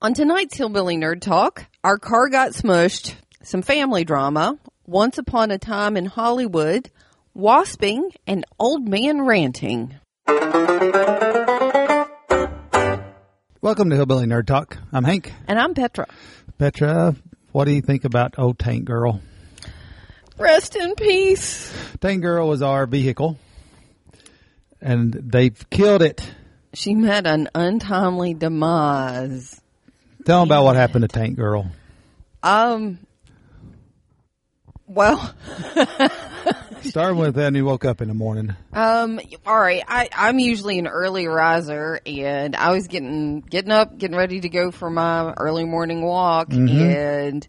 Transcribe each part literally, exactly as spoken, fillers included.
On tonight's Hillbilly Nerd Talk, our car got smushed, some family drama, Once Upon a Time in Hollywood, wasping, and old man ranting. Welcome to Hillbilly Nerd Talk. I'm Hank. And I'm Petra. Petra, what do you think about old Tank Girl? Rest in peace. Tank Girl was our vehicle, and they've killed it. She met an untimely demise. Tell them about what happened to Tank Girl. Um, well. Starting with that, you woke up in the morning. Um, all right. I, I'm usually an early riser, and I was getting getting up, getting ready to go for my early morning walk, mm-hmm. and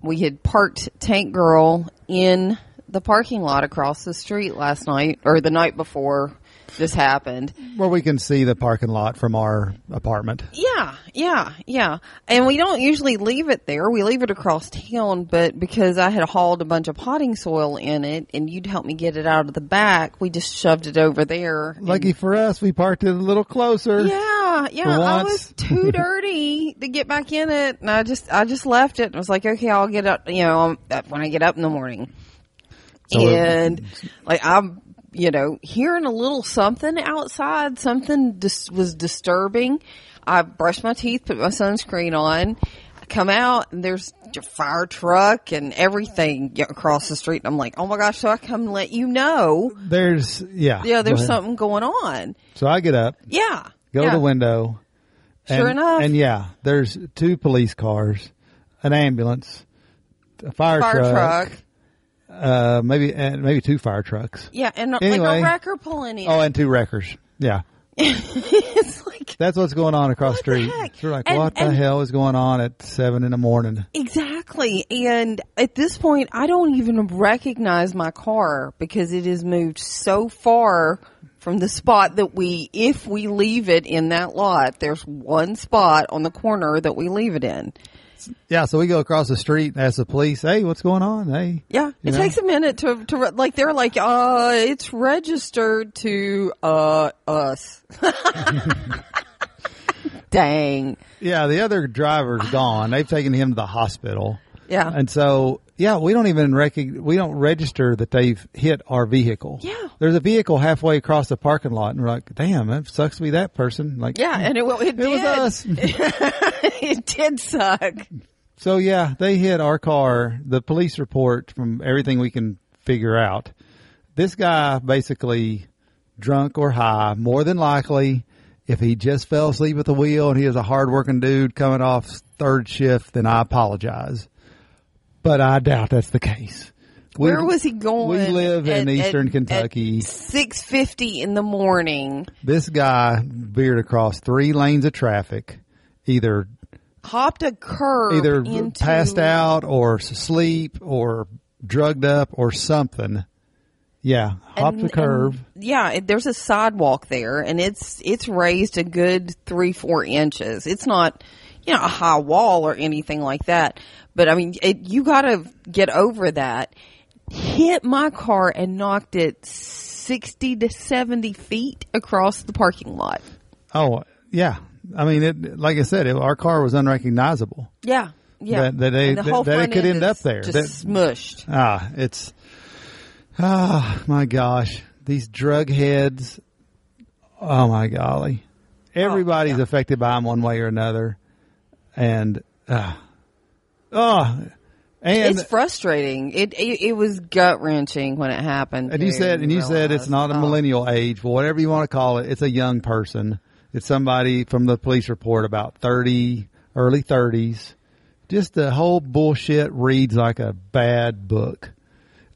we had parked Tank Girl in the parking lot across the street last night, or the night before this happened. Well, we can see the parking lot from our apartment. Yeah, yeah, yeah. And we don't usually leave it there. We leave it across town, but because I had hauled a bunch of potting soil in it and you'd help me get it out of the back, we just shoved it over there. Lucky and, for us, we parked it a little closer. Yeah, yeah. I was too dirty to get back in it, and I just I just left it and was like, okay, I'll get up, you know, when I get up in the morning. So and it, like I'm you know, hearing a little something outside, something dis- was disturbing. I brushed my teeth, put my sunscreen on, I come out, and there's a fire truck and everything across the street. And I'm like, oh, my gosh, so I come and let you know. There's, yeah. Yeah, there's go something going on. So I get up. Yeah. Go yeah. to the window. And, sure enough. And, yeah, there's two police cars, an ambulance, a fire, fire truck. truck. Uh, maybe and maybe two fire trucks. Yeah, and anyway, like a wrecker pulling in. Oh, and two wreckers. Yeah. It's like, that's what's going on across the street. The it's like, and, what and, the hell is going on at seven in the morning? Exactly. And at this point, I don't even recognize my car because it has moved so far from the spot that we, if we leave it in that lot, there's one spot on the corner that we leave it in. Yeah, so we go across the street and ask the police, hey, what's going on? Hey, yeah, it know? takes a minute to, to, like, they're like, uh, it's registered to, uh, us. Dang. Yeah, the other driver's gone. They've taken him to the hospital. Yeah. And so, yeah, we don't even rec- we don't register that they've hit our vehicle. Yeah. There's a vehicle halfway across the parking lot, and we're like, damn, that sucks to be that person. Like, yeah, and it, it, it did. was us. It did suck. So, yeah, they hit our car. The police report, from everything we can figure out, this guy basically drunk or high, more than likely. If he just fell asleep at the wheel and he is a hardworking dude coming off third shift, then I apologize. But I doubt that's the case. We, Where was he going? We live at, in eastern at, Kentucky. six fifty in the morning. This guy veered across three lanes of traffic, either hopped a curb, either into... passed out or asleep or drugged up or something. Yeah, hopped and, a curb. And, yeah, there's a sidewalk there, and it's it's raised a good three, four inches. It's not, you know, a high wall or anything like that. But, I mean, it, you got to get over that. Hit my car and knocked it sixty to seventy feet across the parking lot. Oh, yeah. I mean, it, like I said, it, our car was unrecognizable. Yeah, yeah. That, that, they, the that, that it could end up there. Just that, smushed. Ah, it's... Ah, oh, my gosh. These drug heads. Oh, my golly. Everybody's oh, yeah. affected by them one way or another. And, uh, oh, and it's frustrating. It, it, it was gut wrenching when it happened. And you said, and you realized, said it's not a millennial oh. age, but whatever you want to call it, it's a young person. It's somebody from the police report about thirty, early thirties. Just the whole bullshit reads like a bad book.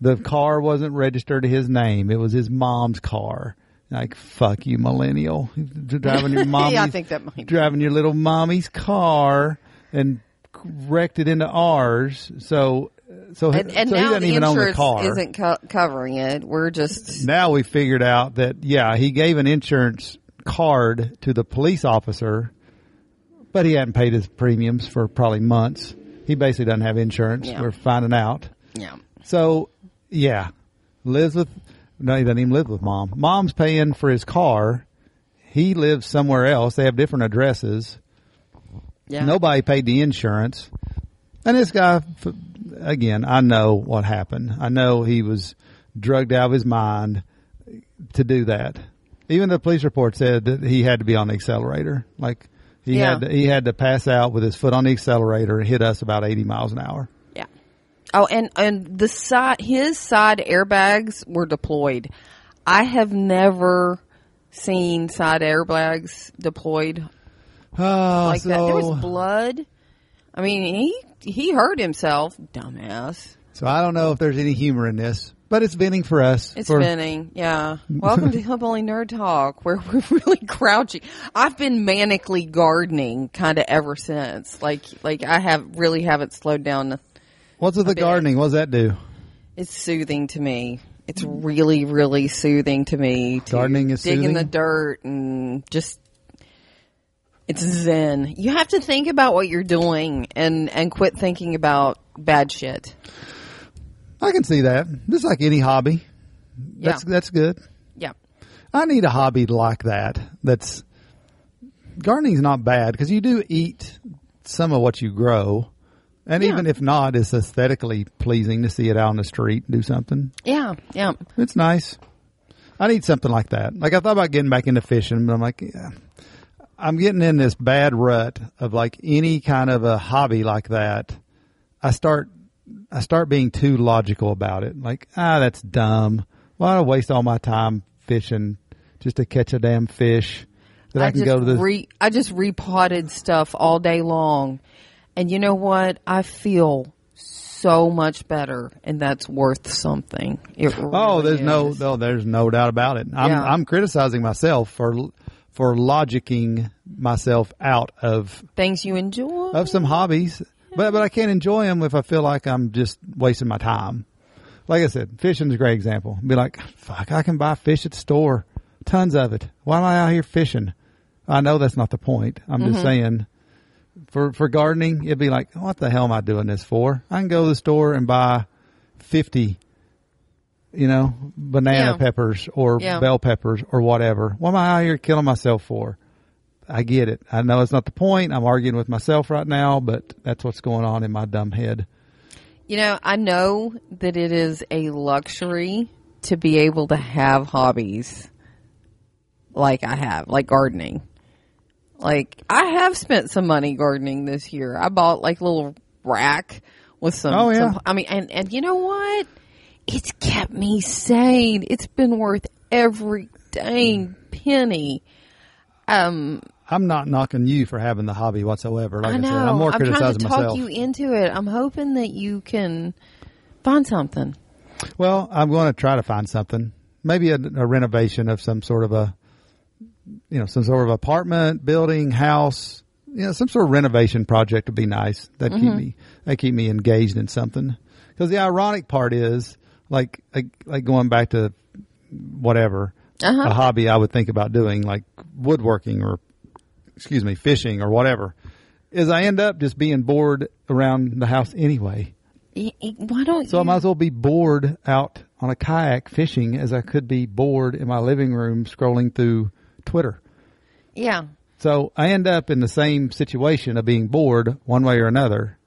The car wasn't registered to his name. It was his mom's car. Like, fuck you, millennial. Driving your mommy's, yeah, I think that might driving your little mommy's car and wrecked it into ours. So, so, and, and so he doesn't even own the car. Isn't co- covering it. We're just now we figured out that yeah, he gave an insurance card to the police officer, but he hadn't paid his premiums for probably months. He basically doesn't have insurance. Yeah. We're finding out. Yeah. So. Yeah, lives with, no, he doesn't even live with mom. Mom's paying for his car. He lives somewhere else. They have different addresses. Yeah. Nobody paid the insurance. And this guy, again, I know what happened. I know he was drugged out of his mind to do that. Even the police report said that he had to be on the accelerator. Like he yeah. had to, he had to pass out with his foot on the accelerator and hit us about eighty miles an hour. Yeah. Oh, and and the side his side airbags were deployed. I have never seen side airbags deployed oh, like so. that. There was blood. I mean, he he hurt himself, dumbass. So I don't know if there's any humor in this, but it's venting for us. It's for... venting, yeah. Welcome to Hillbilly Nerd Talk, where we're really grouchy. I've been manically gardening kind of ever since. Like, like I have really haven't slowed down. The, What's with the bit. gardening? What does that do? It's soothing to me. It's really, really soothing to me. To gardening is dig soothing? in the dirt and just... It's zen. You have to think about what you're doing and, and quit thinking about bad shit. I can see that. Just like any hobby. Yeah. That's that's good. Yeah. I need a hobby like that. That's gardening's not bad because you do eat some of what you grow. And yeah. even if not, it's aesthetically pleasing to see it out on the street and do something. Yeah. Yeah. It's nice. I need something like that. Like I thought about getting back into fishing, but I'm like, yeah. I'm getting in this bad rut of like any kind of a hobby like that. I start, I start being too logical about it. Like, ah, that's dumb. Why do I waste all my time fishing just to catch a damn fish that I, I can go to the. Re, I just repotted stuff all day long. And you know what? I feel so much better and that's worth something. It really oh, there's is. no, no, there's no doubt about it. I'm, yeah. I'm criticizing myself for, for logicking myself out of things you enjoy, of some hobbies, but but I can't enjoy them if I feel like I'm just wasting my time. Like I said, fishing's a great example. Be like, fuck, I can buy fish at the store, tons of it. Why am I out here fishing? I know that's not the point. I'm mm-hmm. just saying, for for gardening, it'd be like, what the hell am I doing this for? I can go to the store and buy fifty. You know, banana yeah. peppers or yeah. bell peppers or whatever. What am I out here killing myself for? I get it. I know it's not the point. I'm arguing with myself right now, but that's what's going on in my dumb head. You know, I know that it is a luxury to be able to have hobbies like I have, like gardening. Like, I have spent some money gardening this year. I bought like a little rack with some. Oh, yeah. Some, I mean, and, and you know what? It's kept me sane. It's been worth every dang penny. Um, I'm not knocking you for having the hobby whatsoever. Like I know. I said, I'm more I'm criticizing trying to myself. Talk you into it. I'm hoping that you can find something. Well, I'm going to try to find something. Maybe a, a renovation of some sort of a, you know, some sort of apartment, building, house. You know, some sort of renovation project would be nice. That mm-hmm. keep me. That keep me engaged in something. Because the ironic part is. Like, like, like going back to whatever, uh-huh. a hobby I would think about doing, like woodworking or, excuse me, fishing or whatever, is I end up just being bored around the house anyway. Why don't so you... I might as well be bored out on a kayak fishing as I could be bored in my living room scrolling through Twitter. Yeah. So I end up in the same situation of being bored one way or another.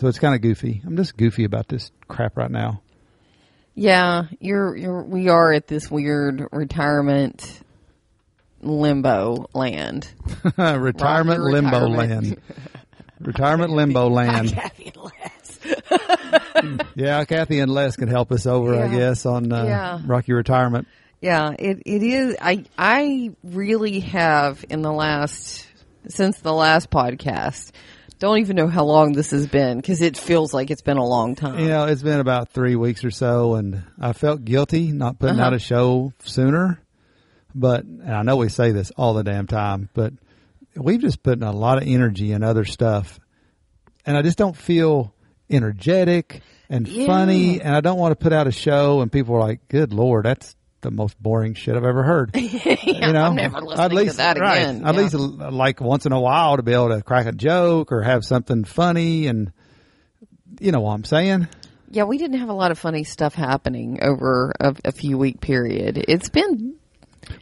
So it's kind of goofy. I'm just goofy about this crap right now. Yeah, you're you're we are at this weird retirement limbo land. retirement, retirement limbo land. Retirement limbo land. Kathy and Les. yeah, Kathy and Les can help us over, yeah. I guess, on uh, yeah. Rocky Retirement. Yeah, it it is. I I really have in the last since the last podcast. Don't even know how long this has been because it feels like it's been a long time. You know, it's been about three weeks or so, and I felt guilty not putting uh-huh. out a show sooner. But, and I know we say this all the damn time, but we've just put in a lot of energy in other stuff. And I just don't feel energetic and yeah. funny, and I don't want to put out a show, and people are like, good Lord, that's the most boring shit I've ever heard. yeah, you know, I'm never listening at least, to that right, again. At yeah. least like once in a while to be able to crack a joke or have something funny and you know what I'm saying? Yeah, we didn't have a lot of funny stuff happening over a, a few week period. It's been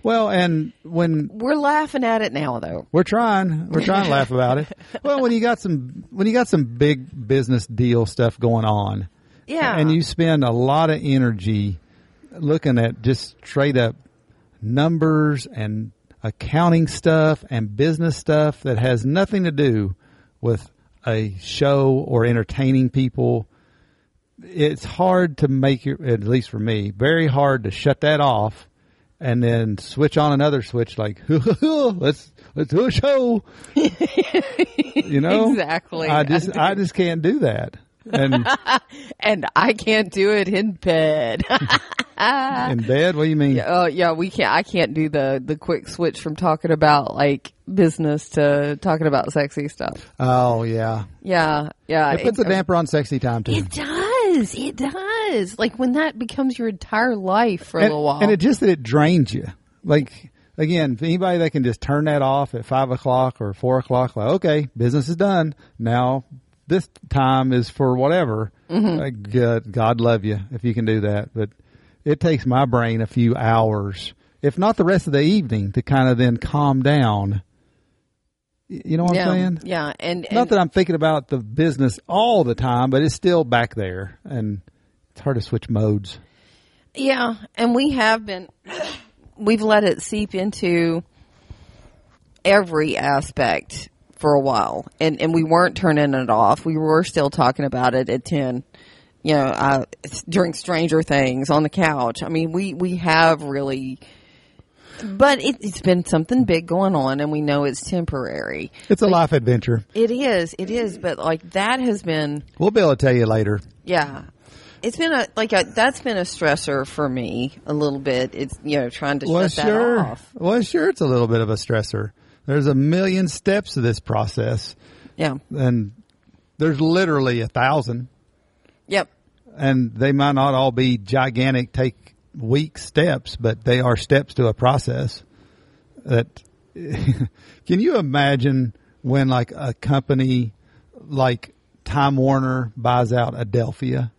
Well, and when we're laughing at it now, though, we're trying, we're trying to laugh about it. Well, when you got some, when you got some big business deal stuff going on, yeah, and you spend a lot of energy looking at just straight up numbers and accounting stuff and business stuff that has nothing to do with a show or entertaining people, it's hard to make it, at least for me, very hard to shut that off and then switch on another switch like, let's let's do a show. You know? Exactly. I just I, I just can't do that. And and I can't do it in bed. In bed? What do you mean? Oh, yeah, uh, yeah, we can't I can't do the the quick switch from talking about like business to talking about sexy stuff. Oh, yeah. Yeah, yeah. It puts it, a damper on sexy time too. It does. It does. Like when that becomes your entire life for a and, little while. And it just, it drains you. Like, again, anybody that can just turn that off at five o'clock or four o'clock, like, okay, business is done. Now this time is for whatever. Mm-hmm. Like, uh, God love you if you can do that. But it takes my brain a few hours, if not the rest of the evening, to kind of then calm down. You know what yeah, I'm saying? Yeah. And, and not that I'm thinking about the business all the time, but it's still back there and it's hard to switch modes. Yeah. And we have been, we've let it seep into every aspect for a while and, and we weren't turning it off. We were still talking about it at ten, you know, I, during Stranger Things on the couch. I mean, we, we have really... But it, it's been something big going on, and we know it's temporary. It's a but life adventure. It is. It is. But, like, that has been... We'll be able to tell you later. Yeah. It's been a... Like, a, that's been a stressor for me a little bit. It's, you know, trying to well, shut sure. that off. Well, sure, it's a little bit of a stressor. There's a million steps to this process. Yeah. And there's literally a thousand. Yep. And they might not all be gigantic, take... weak steps, but they are steps to a process that can you imagine when like a company like Time Warner buys out Adelphia?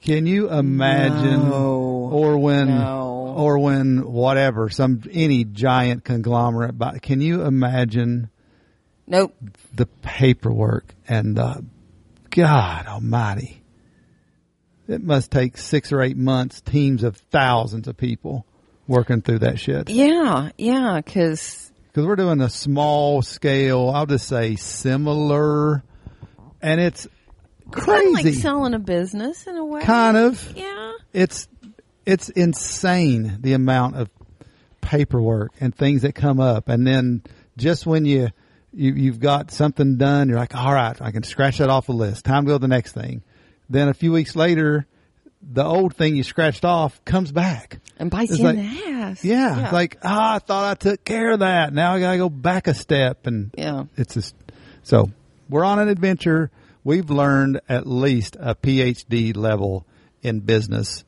Can you imagine no, or when no. or when whatever some any giant conglomerate buy, can you imagine nope the paperwork and the God almighty. It must take six or eight months, teams of thousands of people working through that shit. Yeah, yeah, because... Because we're doing a small scale, I'll just say similar, and it's crazy. It's kind of like selling a business in a way. Kind of. Yeah. It's, it's insane, the amount of paperwork and things that come up. And then just when you, you, you've got something done, you're like, all right, I can scratch that off the list. Time to go to the next thing. Then a few weeks later, the old thing you scratched off comes back. And bites you in like, the ass. Yeah. yeah. It's like, ah, oh, I thought I took care of that. Now I got to go back a step. And yeah. it's just, so we're on an adventure. We've learned at least a P H D level in business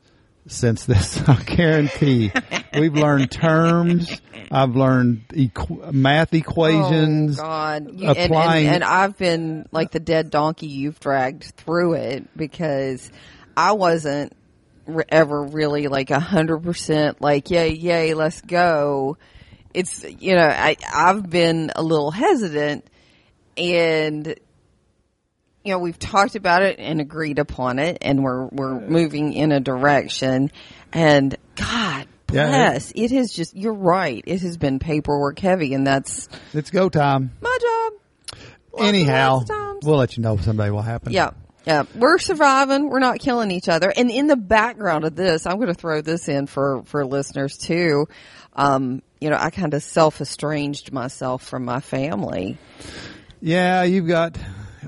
since this. I guarantee we've learned terms. I've learned equ- math equations. Oh, God. You, applying. And, and, and I've been like the dead donkey you've dragged through it because I wasn't re- ever really like one hundred percent like, yay, yay, let's go. It's, you know, I, I've been a little hesitant and, you know, we've talked about it and agreed upon it and we're, we're moving in a direction and God. Yes, yeah, it, it has just, you're right. It has been paperwork heavy, and that's... It's go time. My job. Lots Anyhow, we'll let you know someday what happened. Yeah, yeah. We're surviving. We're not killing each other. And in the background of this, I'm going to throw this in for, for listeners, too. Um, you know, I kind of self-estranged myself from my family. Yeah, you've got...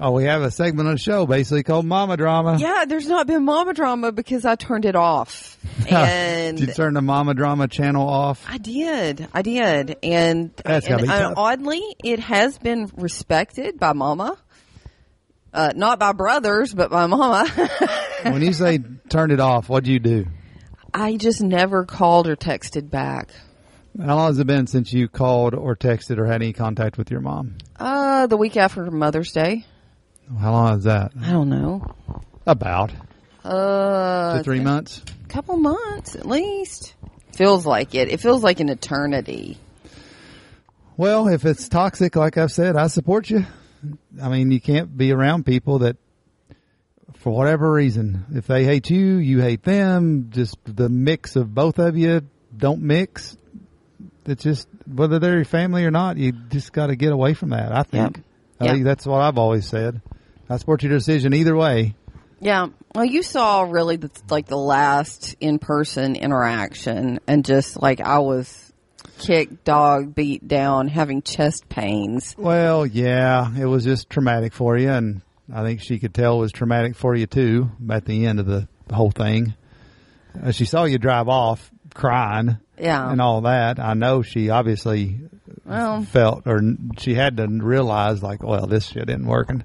Oh, we have a segment on the show basically called Mama Drama. Yeah, there's not been Mama Drama because I turned it off. And did you turn the Mama Drama channel off? I did. I did. And, That's and, and I, oddly, it has been respected by Mama. Uh, not by brothers, but by Mama. When you say turned it off, what do you do? I just never called or texted back. How long has it been since you called or texted or had any contact with your mom? Uh, the week after Mother's Day. How long is that? I don't know. About. Uh, Is it three months? A couple months at least. feels like it. It feels like an eternity. Well, if it's toxic, like I've said, I support you. I mean, you can't be around people that, for whatever reason, if they hate you, you hate them. Just the mix of both of you, don't mix. It's just, whether they're your family or not, you just got to get away from that, I think. Yep. I yep. think that's what I've always said. I support your decision either way. Yeah. Well, you saw really the, like the last in-person interaction, and just like I was kicked, dog, beat down, having chest pains. Well, yeah, it was just traumatic for you, and I think she could tell it was traumatic for you too at the end of the whole thing. Uh, she saw you drive off crying yeah. and all that. I know she obviously well, felt, or she had to realize, like, well, this shit isn't working.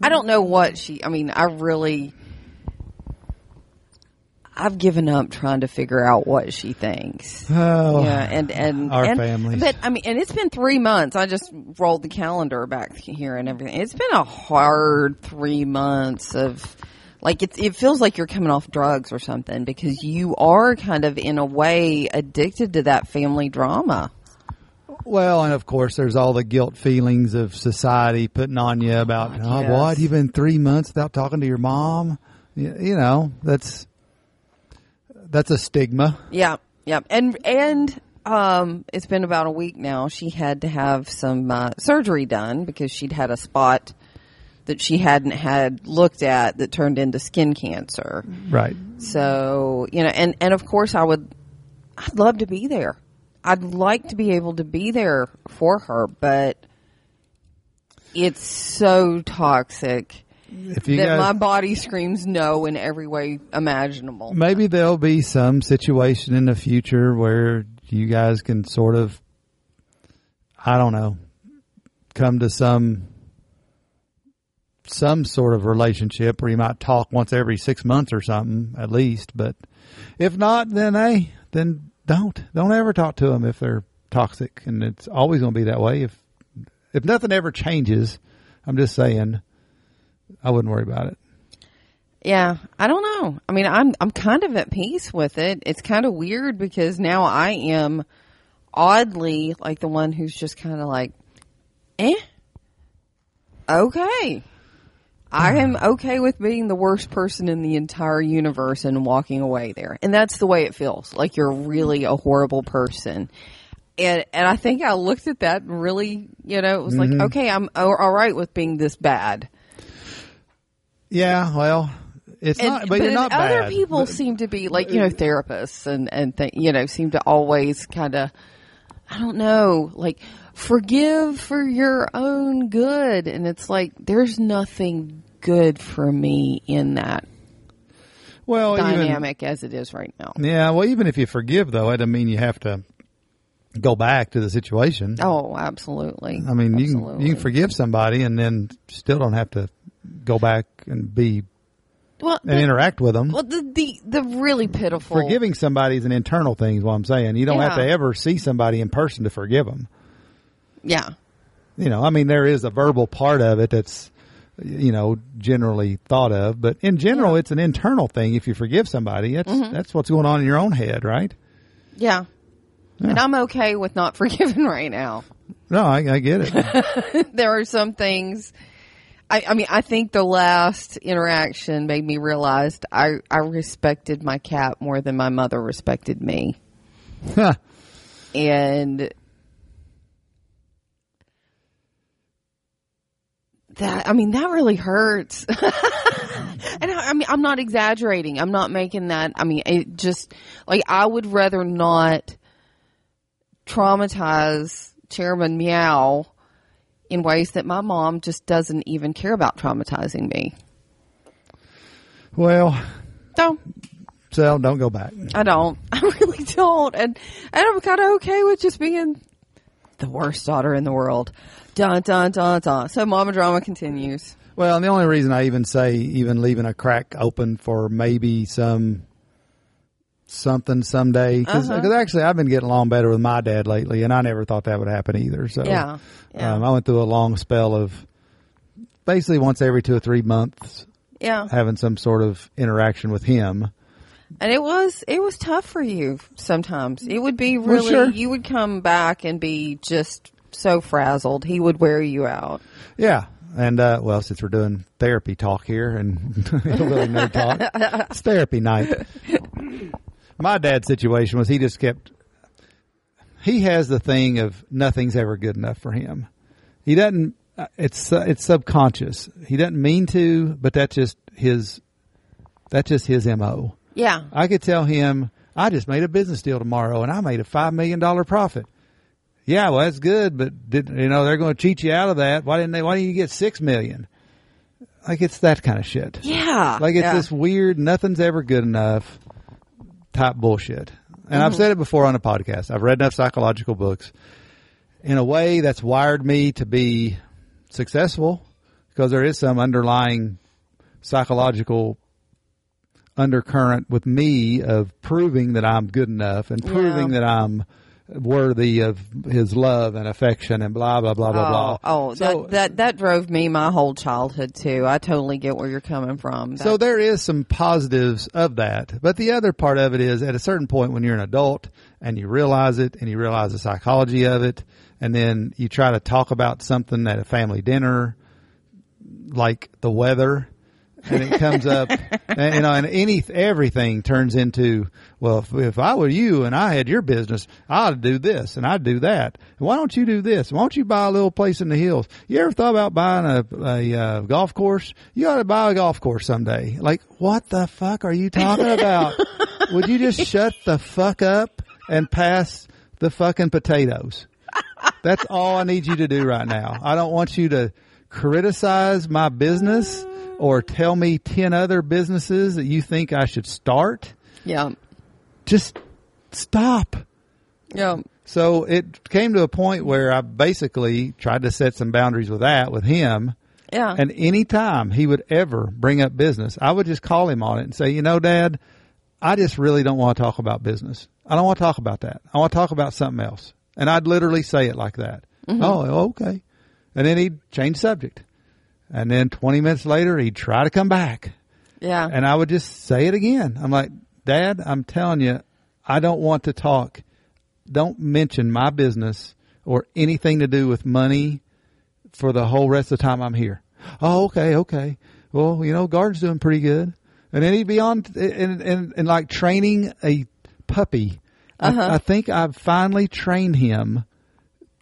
I don't know what she, I mean, I really, I've given up trying to figure out what she thinks. Oh, yeah, and, and, our and, families. But, I mean, and it's been three months. I just rolled the calendar back here and everything. It's been a hard three months of, like, it, it feels like you're coming off drugs or something, because you are kind of, in a way, addicted to that family drama. Well, and of course, there's all the guilt feelings of society putting on you about, oh, oh yes. what, you've been three months without talking to your mom? You, you know, that's that's a stigma. Yeah, yeah. And and um, it's been about a week now. She had to have some uh, surgery done because she'd had a spot that she hadn't had looked at that turned into skin cancer. Right. So, you know, and, and of course, I would, I'd love to be there. I'd like to be able to be there for her, but it's so toxic if you that guys, my body screams no in every way imaginable. Maybe there'll be some situation in the future where you guys can sort of, I don't know, come to some some sort of relationship where you might talk once every six months or something at least. But if not, then hey, then... Don't. Don't ever talk to them if they're toxic. And it's always going to be that way. If if nothing ever changes, I'm just saying, I wouldn't worry about it. Yeah. I don't know. I mean, I'm I'm kind of at peace with it. It's kind of weird because now I am oddly like the one who's just kind of like, eh, okay. I am okay with being the worst person in the entire universe and walking away there. And that's the way it feels. Like you're really a horrible person. And and I think I looked at that and really, you know, it was mm-hmm. like, okay, I'm all right with being this bad. Yeah, well, it's and, not, but, but you're not other bad. Other people but, seem to be like, you know, therapists and, and th- you know, seem to always kind of, I don't know, like, forgive for your own good. And it's like, there's nothing good for me in that well, dynamic even, as it is right now. Yeah, well, even if you forgive, though, I don't mean you have to go back to the situation. Oh, absolutely. I mean, absolutely. You, can, you can forgive somebody and then still don't have to go back and be well, and the, interact with them. Well, the, the the really pitiful. Forgiving somebody is an internal thing is what I'm saying. You don't yeah. have to ever see somebody in person to forgive them. Yeah. You know, I mean, there is a verbal part of it that's, you know, generally thought of. But in general, yeah. it's an internal thing. If you forgive somebody, that's mm-hmm. that's what's going on in your own head, right? Yeah. yeah. And I'm okay with not forgiving right now. No, I, I get it. There are some things. I, I mean, I think the last interaction made me realize I, I respected my cat more than my mother respected me. Huh. And... That, I mean, that really hurts. And I, I mean, I'm not exaggerating. I'm not making that. I mean, it just, like, I would rather not traumatize Chairman Meow in ways that my mom just doesn't even care about traumatizing me. Well. So. So, don't go back. I don't. I really don't. And, and I'm kind of okay with just being the worst daughter in the world. Dun, dun, dun, dun. So mama drama continues. Well, and the only reason I even say even leaving a crack open for maybe some something someday, because uh-huh. actually I've been getting along better with my dad lately, and I never thought that would happen either. So yeah. Yeah. Um, I went through a long spell of basically once every two or three months yeah. having some sort of interaction with him. And it was it was tough for you sometimes. It would be really, well, sure. You would come back and be just so frazzled. He would wear you out. Yeah. And, uh, well, since we're doing therapy talk here and Hillbilly Nerd Talk, it's therapy night. My dad's situation was he just kept, he has the thing of nothing's ever good enough for him. He doesn't, it's, uh, it's subconscious. He doesn't mean to, but that's just his, that's just his M O. Yeah. I could tell him, I just made a business deal tomorrow and I made a five million dollars profit. Yeah, well, that's good, but did, you know they're going to cheat you out of that. Why didn't they? Why didn't you get six million? Like it's that kind of shit. Yeah, like it's yeah. this weird, nothing's ever good enough type bullshit. And mm-hmm. I've said it before on a podcast. I've read enough psychological books. In a way, that's wired me to be successful because there is some underlying psychological undercurrent with me of proving that I'm good enough and proving yeah. that I'm worthy of his love and affection and blah, blah, blah, blah, oh, blah. Oh, so, that, that, that drove me my whole childhood too. I totally get where you're coming from. That's- so there is some positives of that. But the other part of it is at a certain point when you're an adult and you realize it and you realize the psychology of it. And then you try to talk about something at a family dinner, like the weather. And it comes up, and, you know, and any everything turns into, well, if, if I were you and I had your business, I'd do this and I'd do that. Why don't you do this? Why don't you buy a little place in the hills? You ever thought about buying a, a uh, golf course? You ought to buy a golf course someday. Like, what the fuck are you talking about? Would you just shut the fuck up and pass the fucking potatoes? That's all I need you to do right now. I don't want you to criticize my business. Or tell me ten other businesses that you think I should start. Yeah. Just stop. Yeah. So it came to a point where I basically tried to set some boundaries with that, with him. Yeah. And any time he would ever bring up business, I would just call him on it and say, you know, Dad, I just really don't want to talk about business. I don't want to talk about that. I want to talk about something else. And I'd literally say it like that. Mm-hmm. Oh, okay. And then he'd change subject. And then twenty minutes later, he'd try to come back. Yeah. And I would just say it again. I'm like, Dad, I'm telling you, I don't want to talk. Don't mention my business or anything to do with money for the whole rest of the time I'm here. Oh, okay, okay. Well, you know, Garden's doing pretty good. And then he'd be on and, and, and like training a puppy. Uh-huh. I, I think I've finally trained him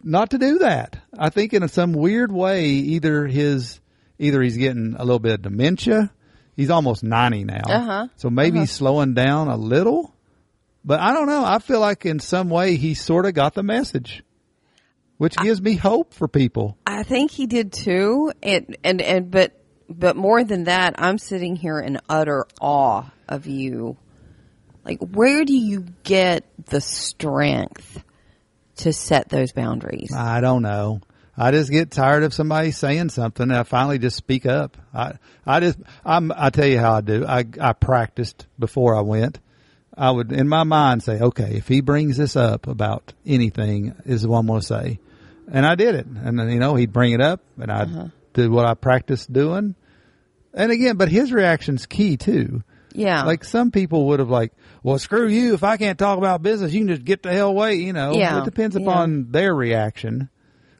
not to do that. I think in some weird way, either his... Either he's getting a little bit of dementia. He's almost ninety now. Uh-huh. So maybe uh-huh. he's slowing down a little. But I don't know. I feel like in some way he sort of got the message, which gives I, me hope for people. I think he did too. And, and, and, but, but more than that, I'm sitting here in utter awe of you. Like, where do you get the strength to set those boundaries? I don't know. I just get tired of somebody saying something and I finally just speak up. I, I just, I'm, I tell you how I do. I, I practiced before I went. I would, in my mind, say, okay, if he brings this up about anything is what I'm going to say. And I did it. And then, you know, he'd bring it up and I uh-huh. did what I practiced doing. And again, but his reaction's key too. Yeah. Like some people would have like, well, screw you. If I can't talk about business, you can just get the hell away. You know, yeah. It depends upon yeah. their reaction.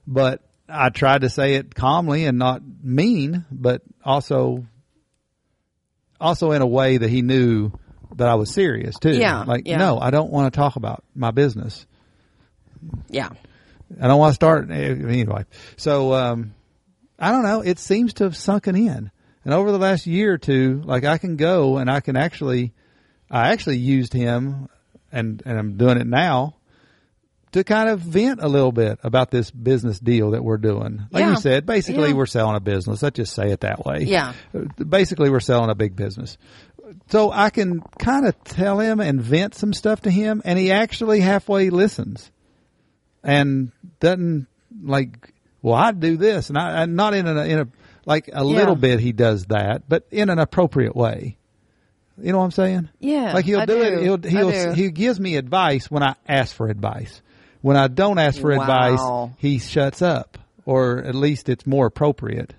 But I tried to say it calmly and not mean, but also, also in a way that he knew that I was serious too. Yeah. Like, yeah. no, I don't want to talk about my business. Yeah. I don't want to start anyway. So, um, I don't know. It seems to have sunken in. And over the last year or two, like I can go and I can actually, I actually used him and, and I'm doing it now. To kind of vent a little bit about this business deal that we're doing. Like yeah. you said, basically yeah. we're selling a business. Let's just say it that way. Yeah. Basically we're selling a big business. So I can kind of tell him and vent some stuff to him and he actually halfway listens and doesn't like, well, I'd do this and I, and not in a, in a, like a yeah. little bit he does that, but in an appropriate way. You know what I'm saying? Yeah. Like he'll I do it. He'll, he'll, he'll, he gives me advice when I ask for advice. When I don't ask for wow. advice, he shuts up, or at least it's more appropriate. Does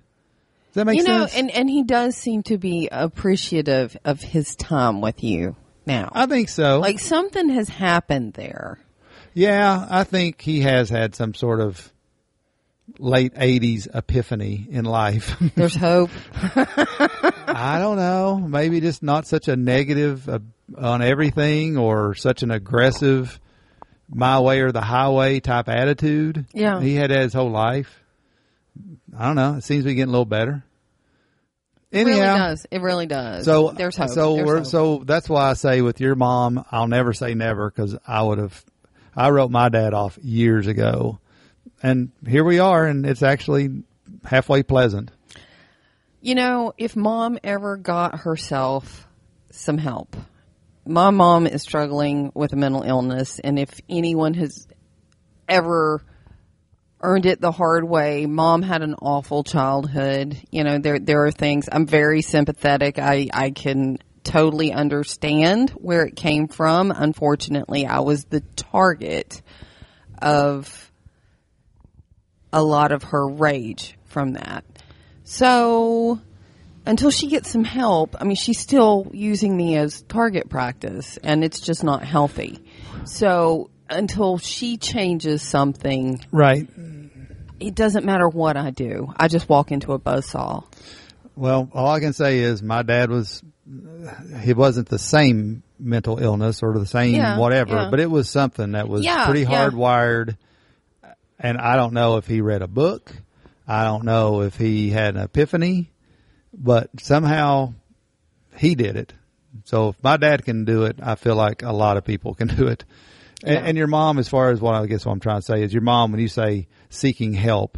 that make you sense? You know, and, and he does seem to be appreciative of his time with you now. I think so. Like something has happened there. Yeah, I think he has had some sort of late eighties epiphany in life. There's hope. I don't know. Maybe just not such a negative uh, on everything, or such an aggressive my way or the highway type attitude. Yeah. He had that his whole life. I don't know. It seems to be getting a little better. Anyhow, it really does. It really does. So, There's hope. So, There's we're, hope. so that's why I say with your mom, I'll never say never, because I would have, I wrote my dad off years ago. And here we are, and it's actually halfway pleasant. You know, if mom ever got herself some help, my mom is struggling with a mental illness, and if anyone has ever earned it the hard way, mom had an awful childhood. You know, there there are things. I'm very sympathetic. I, I can totally understand where it came from. Unfortunately, I was the target of a lot of her rage from that. So until she gets some help, I mean, she's still using me as target practice, and it's just not healthy. So until she changes something, right, it doesn't matter what I do. I just walk into a buzzsaw. Well, all I can say is my dad was, he wasn't the same mental illness or the same yeah, whatever, yeah. but it was something that was yeah, pretty hardwired. Yeah. And I don't know if he read a book. I don't know if he had an epiphany, but somehow he did it. So if my dad can do it, I feel like a lot of people can do it. Yeah. And, and your mom, as far as what I guess what I'm trying to say is your mom, when you say seeking help,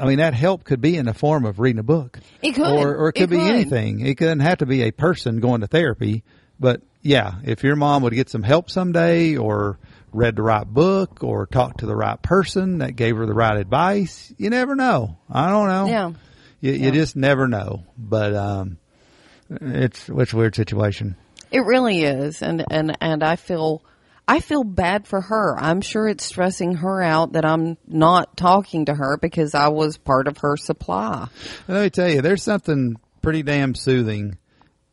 I mean, that help could be in the form of reading a book. It could. Or, or it could it be could. anything. It doesn't have to be a person going to therapy. But yeah, if your mom would get some help someday, or read the right book, or talked to the right person that gave her the right advice. You never know. I don't know. Yeah. You, yeah. you just never know. But um, it's it's a weird situation. It really is, and and and I feel I feel bad for her. I'm sure it's stressing her out that I'm not talking to her, because I was part of her supply. Let me tell you, there's something pretty damn soothing.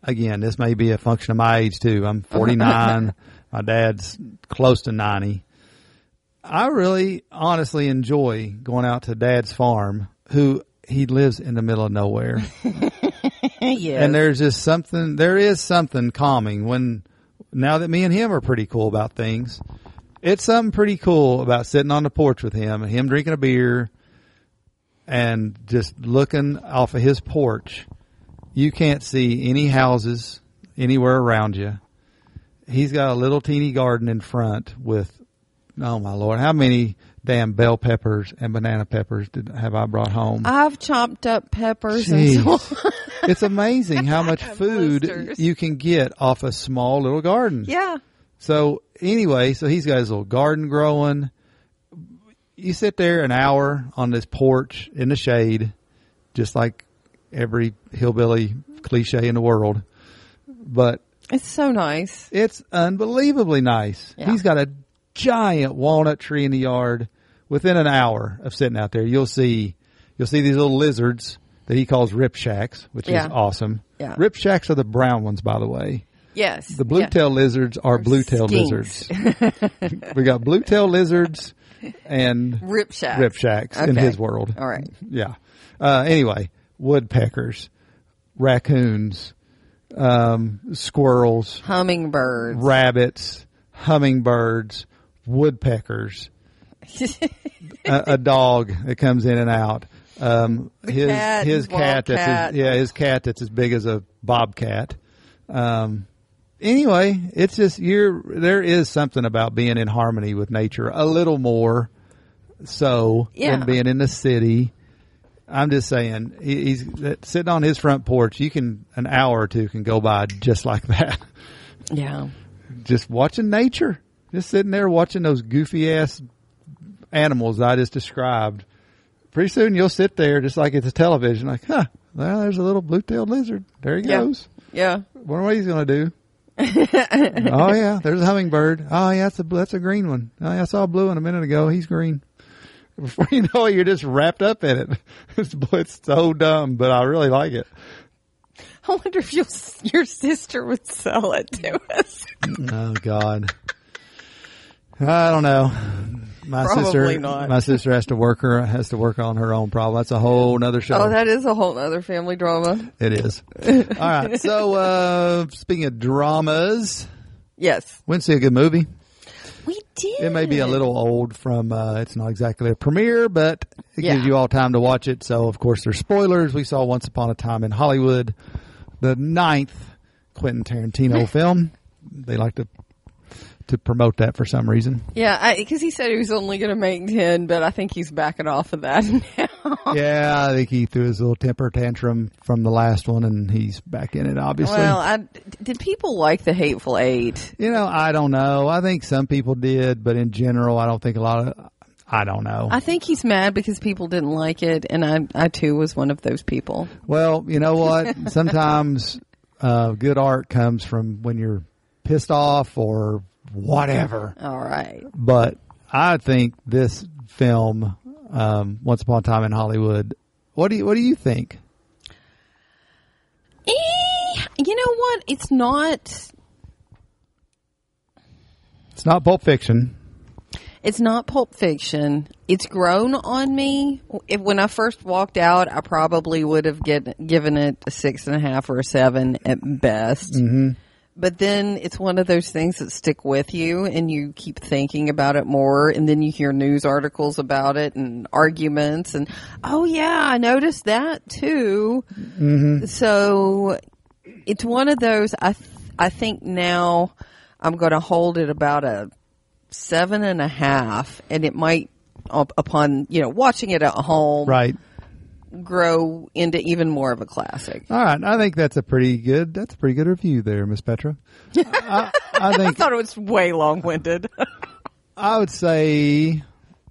Again, this may be a function of my age too. I'm forty-nine. My dad's close to ninety. I really honestly enjoy going out to Dad's farm, who he lives in the middle of nowhere. Yes. And there's just something, there is something calming when, now that me and him are pretty cool about things, it's something pretty cool about sitting on the porch with him and him drinking a beer and just looking off of his porch. You can't see any houses anywhere around you. He's got a little teeny garden in front with, oh my Lord, how many damn bell peppers and banana peppers did have I brought home? I've chopped up peppers. Jeez. And so it's amazing how much food blisters you can get off a small little garden. Yeah. So anyway, so he's got his little garden growing. You sit there an hour on this porch in the shade, just like every hillbilly cliche in the world. But it's so nice. It's unbelievably nice. Yeah. He's got a giant walnut tree in the yard. Within an hour of sitting out there, you'll see you'll see these little lizards that he calls ripshacks, which yeah. is awesome. Yeah. Ripshacks are the brown ones, by the way. Yes. The blue-tailed yeah. lizards are or blue-tailed stinks. lizards. We got blue-tailed lizards and ripshacks, ripshacks okay. in his world. All right. Yeah. Uh, anyway, woodpeckers, raccoons, um squirrels, hummingbirds, rabbits, hummingbirds, woodpeckers, a, a dog that comes in and out, um his cat, his cat that's cat. His, yeah his cat that's as big as a bobcat. Um anyway, it's just you're there is something about being in harmony with nature a little more so yeah. than being in the city. I'm just saying, he's sitting on his front porch. You can, an hour or two can go by just like that. Yeah. Just watching nature. Just sitting there watching those goofy ass animals I just described. Pretty soon you'll sit there just like it's a television. Like, huh, well, there's a little blue-tailed lizard. There he yeah. goes. Yeah. Wonder what he's going to do. Oh, yeah, there's a hummingbird. Oh, yeah, that's a, that's a green one. Oh, yeah, I saw blue one a minute ago. He's green. Before you know it, you're just wrapped up in it. It's, it's so dumb, but I really like it. I wonder if you'll, your sister would sell it to us. Oh, God. I don't know. My probably sister, not. My sister has to work her, has to work on her own problem. That's a whole nother show. Oh, that is a whole other family drama. It is. All right. So, uh, speaking of dramas. Yes. Went to see a good movie. We did. It may be a little old from, uh, it's not exactly a premiere, but it yeah. gives you all time to watch it. So, of course, there's spoilers. We saw Once Upon a Time in Hollywood, the ninth Quentin Tarantino film. They like to to promote that for some reason. Yeah, because he said he was only going to make ten, but I think he's backing off of that now. Yeah, I think he threw his little temper tantrum from the last one, and he's back in it, obviously. Well, I, did people like The Hateful Eight? You know, I don't know. I think some people did, but in general, I don't think a lot of... I don't know. I think he's mad because people didn't like it, and I, I too, was one of those people. Well, you know what? Sometimes uh, good art comes from when you're pissed off or... whatever. All right. But I think this film, um, Once Upon a Time in Hollywood, what do you, what do you think? Eh, you know what? It's not... It's not Pulp Fiction. It's not Pulp Fiction. It's grown on me. If, when I first walked out, I probably would have get, given it a six and a half or a seven at best. Mm-hmm. But then it's one of those things that stick with you and you keep thinking about it more, and then you hear news articles about it and arguments and, oh yeah, I noticed that too. Mm-hmm. So it's one of those, I th- I think now I'm going to hold it about a seven and a half, and it might, upon, you know, watching it at home. Right. Grow into even more of a classic. All right, I think that's a pretty good. That's a pretty good review there, Miss Petra. I, I, think, I thought it was way long-winded. I would say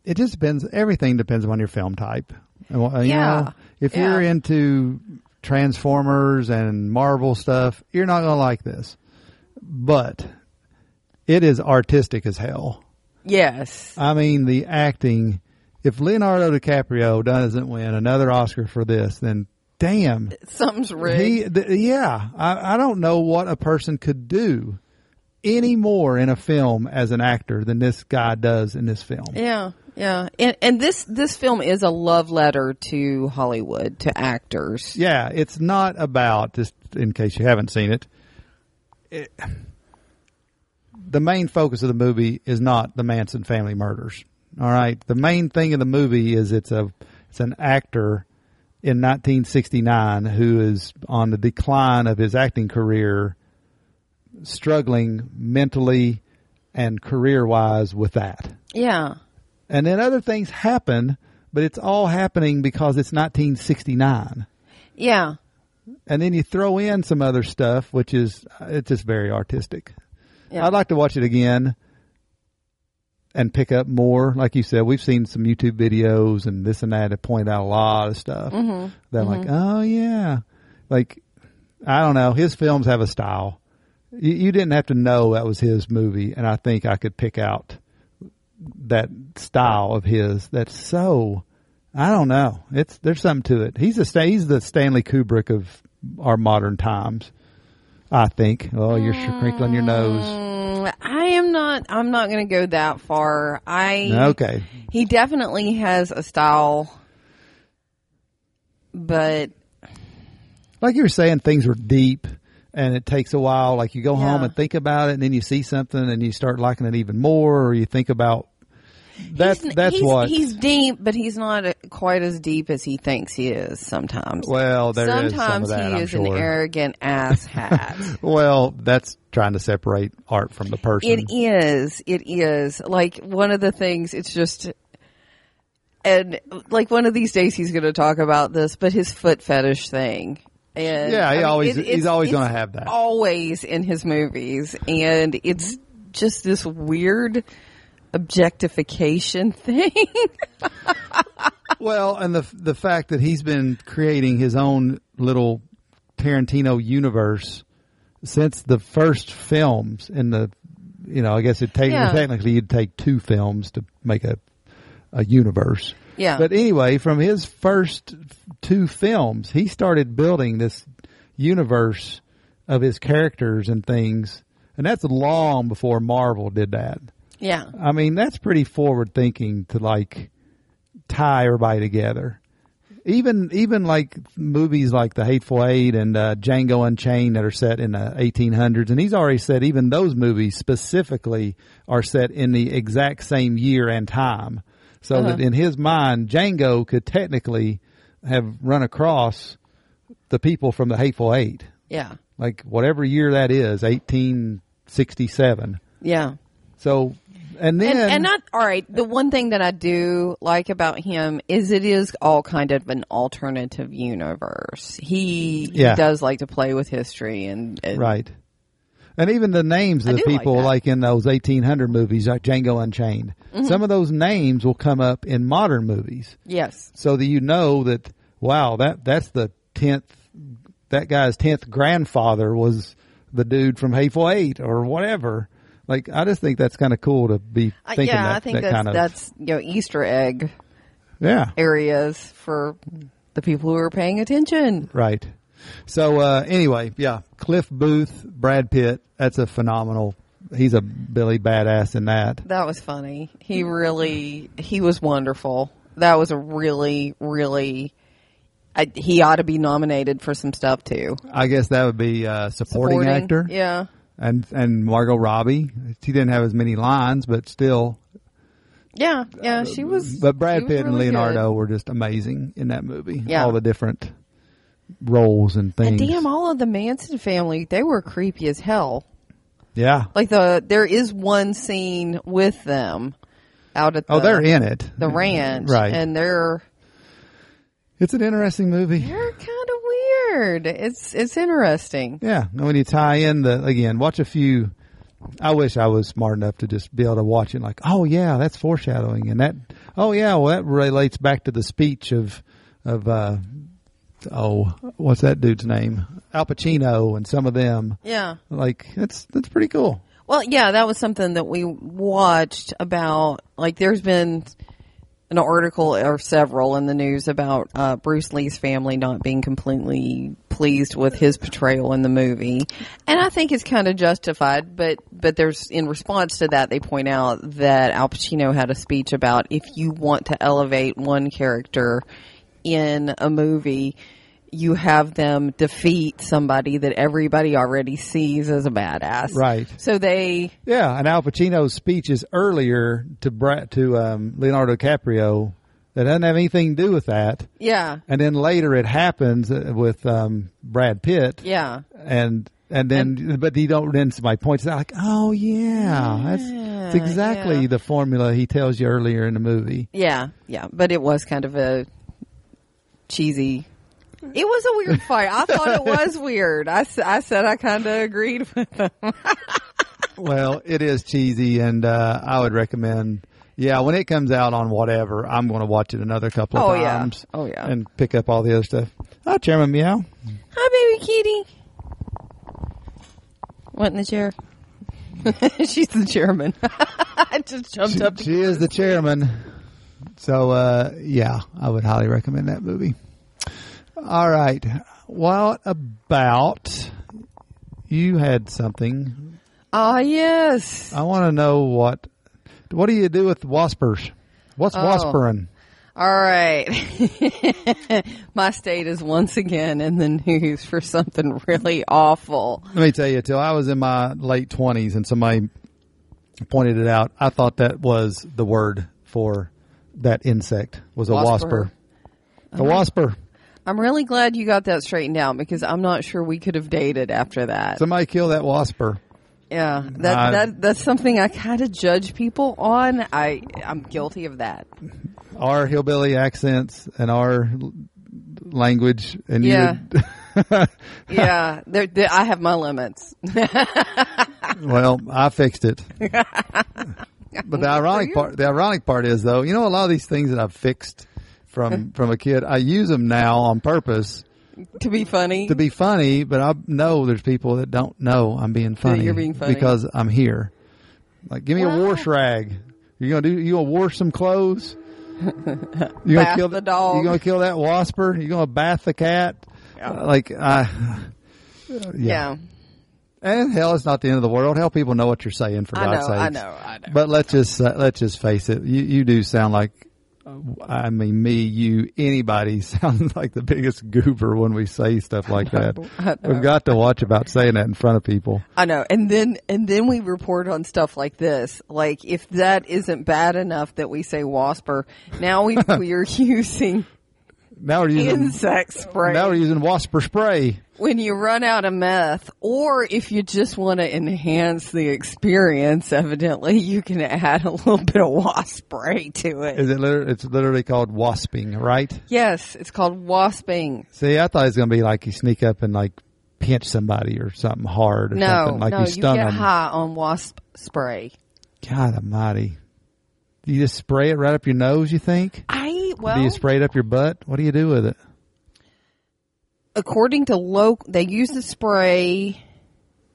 it just depends. Everything depends on your film type. You yeah. know, if yeah. you're into Transformers and Marvel stuff, you're not going to like this. But it is artistic as hell. Yes. I mean, the acting. If Leonardo DiCaprio doesn't win another Oscar for this, then damn. Something's rigged. He, th- yeah. I, I don't know what a person could do any more in a film as an actor than this guy does in this film. Yeah. Yeah. And, and this, this film is a love letter to Hollywood, to actors. Yeah. It's not about, just in case you haven't seen it, it the main focus of the movie is not the Manson family murders. All right. The main thing of the movie is it's a it's an actor in nineteen sixty-nine who is on the decline of his acting career, struggling mentally and career-wise with that. Yeah. And then other things happen, but it's all happening because it's nineteen sixty-nine. Yeah. And then you throw in some other stuff, which is it's just very artistic. Yeah. I'd like to watch it again. And pick up more. Like you said, we've seen some YouTube videos and this and that that point out a lot of stuff. Mm-hmm. That mm-hmm. like, oh, yeah. Like, I don't know. His films have a style. You, you didn't have to know that was his movie. And I think I could pick out that style of his. That's so, I don't know. It's There's something to it. He's, a, he's the Stanley Kubrick of our modern times, I think. Oh, you're mm. crinkling your nose. I am not, I'm not going to go that far. I, okay. He definitely has a style, but. Like you were saying, things are deep and it takes a while. Like you go yeah. home and think about it and then you see something and you start liking it even more, or you think about that's, he's, that's he's, what. He's deep, but he's not quite as deep as he thinks he is sometimes. Well, there sometimes is some of that, he I'm is sure. an arrogant asshat. Well, that's trying to separate art from the person. It is. It is. Like, one of the things, it's just... And, like, one of these days he's going to talk about this, but his foot fetish thing. And yeah, he I mean, always it, he's always going to have that. Always in his movies. And it's just this weird... objectification thing. Well, and the the fact that he's been creating his own little Tarantino universe since the first films in the, you know, I guess it take, yeah. technically you'd take two films to make a a universe. Yeah. But anyway, from his first two films, he started building this universe of his characters and things. And that's long before Marvel did that. Yeah. I mean, that's pretty forward thinking to like tie everybody together. Even, even like movies like The Hateful Eight and uh, Django Unchained that are set in the eighteen hundreds. And he's already said even those movies specifically are set in the exact same year and time. So uh-huh. that in his mind, Django could technically have run across the people from The Hateful Eight. Yeah. Like whatever year that is, eighteen sixty-seven. Yeah. So, and then. And, and not, all right. The one thing that I do like about him is it is all kind of an alternative universe. He, yeah. he does like to play with history and. and right. And even the names of I the people like, like in those eighteen hundred movies, like Django Unchained, mm-hmm. some of those names will come up in modern movies. Yes. So that you know that, wow, that, that's the tenth. That guy's tenth grandfather was the dude from Hateful Eight or whatever. Like, I just think that's kind of cool to be thinking uh, yeah, that, I think that that's, kind of. That's, you know, Easter egg yeah. areas for the people who are paying attention. Right. So, uh, anyway, yeah, Cliff Booth, Brad Pitt, that's a phenomenal, he's a Billy badass in that. That was funny. He really, he was wonderful. That was a really, really I, he ought to be nominated for some stuff too. I guess that would be uh, supporting, supporting actor. Yeah, and and Margot Robbie. She didn't have as many lines, but still. Yeah, yeah, uh, she was. But Brad Pitt really and Leonardo good. Were just amazing in that movie. Yeah, all the different roles and things. And damn, all of the Manson family—they were creepy as hell. Yeah, like the there is one scene with them out at the, oh they're in it the ranch right and they're. It's an interesting movie. They're kind of weird. It's it's interesting. Yeah. When you tie in the, again, watch a few. I wish I was smart enough to just be able to watch it like, oh, yeah, that's foreshadowing. And that, oh, yeah, well, that relates back to the speech of, of uh, oh, what's that dude's name? Al Pacino and some of them. Yeah. Like, that's, that's pretty cool. Well, yeah, that was something that we watched about, like, there's been an article or several in the news about uh, Bruce Lee's family not being completely pleased with his portrayal in the movie. And I think it's kind of justified, but, but there's, in response to that, they point out that Al Pacino had a speech about if you want to elevate one character in a movie, you have them defeat somebody that everybody already sees as a badass. Right. So they... Yeah, and Al Pacino's speech is earlier to Brad, to um, Leonardo DiCaprio that doesn't have anything to do with that. Yeah. And then later it happens with um, Brad Pitt. Yeah. And and then... And, but you don't... Then somebody points out like, oh, yeah. yeah that's, that's exactly yeah. the formula he tells you earlier in the movie. Yeah, yeah. But it was kind of a cheesy... It was a weird fight. I thought it was weird. I, I said I kind of agreed with them. Well, it is cheesy, and uh, I would recommend, yeah, when it comes out on whatever, I'm going to watch it another couple of oh, times. Yeah. Oh, yeah. And pick up all the other stuff. Hi, Chairman Meow. Hi, baby kitty. What in the chair? She's the chairman. I just jumped she, up. She is the chairman. So, uh, yeah, I would highly recommend that movie. All right. What about you had something? Ah, uh, yes. I want to know what. What do you do with waspers? What's oh. waspering? All right. My state is once again in the news for something really awful. Let me tell you, till I was in my late twenties and somebody pointed it out, I thought that was the word for that insect was a wasper. wasper. A uh-huh. wasper. I'm really glad you got that straightened out because I'm not sure we could have dated after that. Somebody kill that wasper. Yeah, that uh, that that's something I kind of judge people on. I I'm guilty of that. Our hillbilly accents and our language and yeah, you yeah. They're, they're, I have my limits. Well, I fixed it. But the ironic part, the ironic part is though, you know, a lot of these things that I've fixed. From from a kid, I use them now on purpose to be funny. To be funny, but I know there's people that don't know I'm being funny. Yeah, you're being funny because I'm here. Like, give me what? a wash rag. You gonna do? You gonna wash some clothes? You gonna bath kill the dog? You gonna kill that wasper? You gonna bath the cat? Yeah. Uh, like I, Yeah. yeah. And hell, it's not the end of the world. Hell, people know what you're saying, for God's sake. I know, I know. But let's just uh, let's just face it. You you do sound like, I mean, me, you, anybody sounds like the biggest goober when we say stuff like that. We've got to watch about saying that in front of people. I know. And then and then we report on stuff like this. Like, if that isn't bad enough that we say wasper, now we we are using. Now we're using insect spray. Now we're using wasper spray. When you run out of meth, or if you just want to enhance the experience, evidently you can add a little bit of wasp spray to it. Is it? Literally, it's literally called wasping, right? Yes, it's called wasping. See, I thought it was going to be like you sneak up and like pinch somebody or something hard, or no, something like no, you stun them. No, you get high on wasp spray. God Almighty! You just spray it right up your nose. You think? I. Well, do you spray it up your butt? What do you do with it? According to local, they use the spray.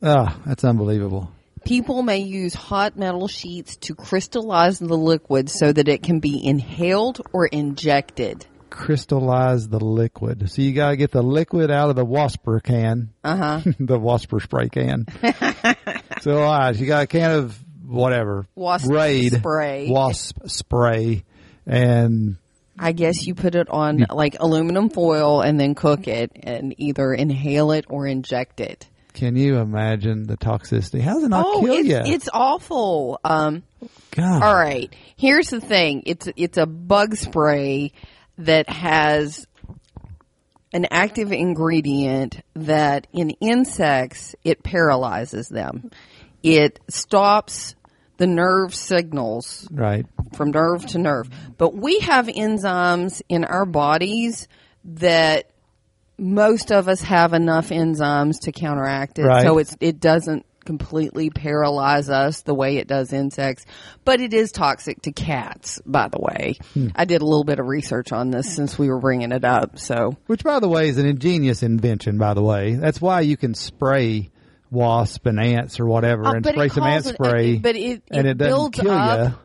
Oh, that's unbelievable. People may use hot metal sheets to crystallize the liquid so that it can be inhaled or injected. Crystallize the liquid. So you got to get the liquid out of the wasper can. Uh-huh. The wasper spray can. So, all right, you got a can of whatever. Wasp Raid, spray. Wasp spray. And... I guess you put it on like aluminum foil and then cook it and either inhale it or inject it. Can you imagine the toxicity? How does it not oh, kill it's, you? It's awful. Um, God. All right. Here's the thing. It's, it's a bug spray that has an active ingredient that in insects, it paralyzes them. It stops the nerve signals right from nerve to nerve. But we have enzymes in our bodies that most of us have enough enzymes to counteract it. Right. So it's, it doesn't completely paralyze us the way it does insects. But it is toxic to cats, by the way. Hmm. I did a little bit of research on this since we were bringing it up. So, which, by the way, is an ingenious invention, by the way. That's why you can spray wasp and ants or whatever oh, and spray some ant spray it, but it, it and it builds doesn't kill up. You.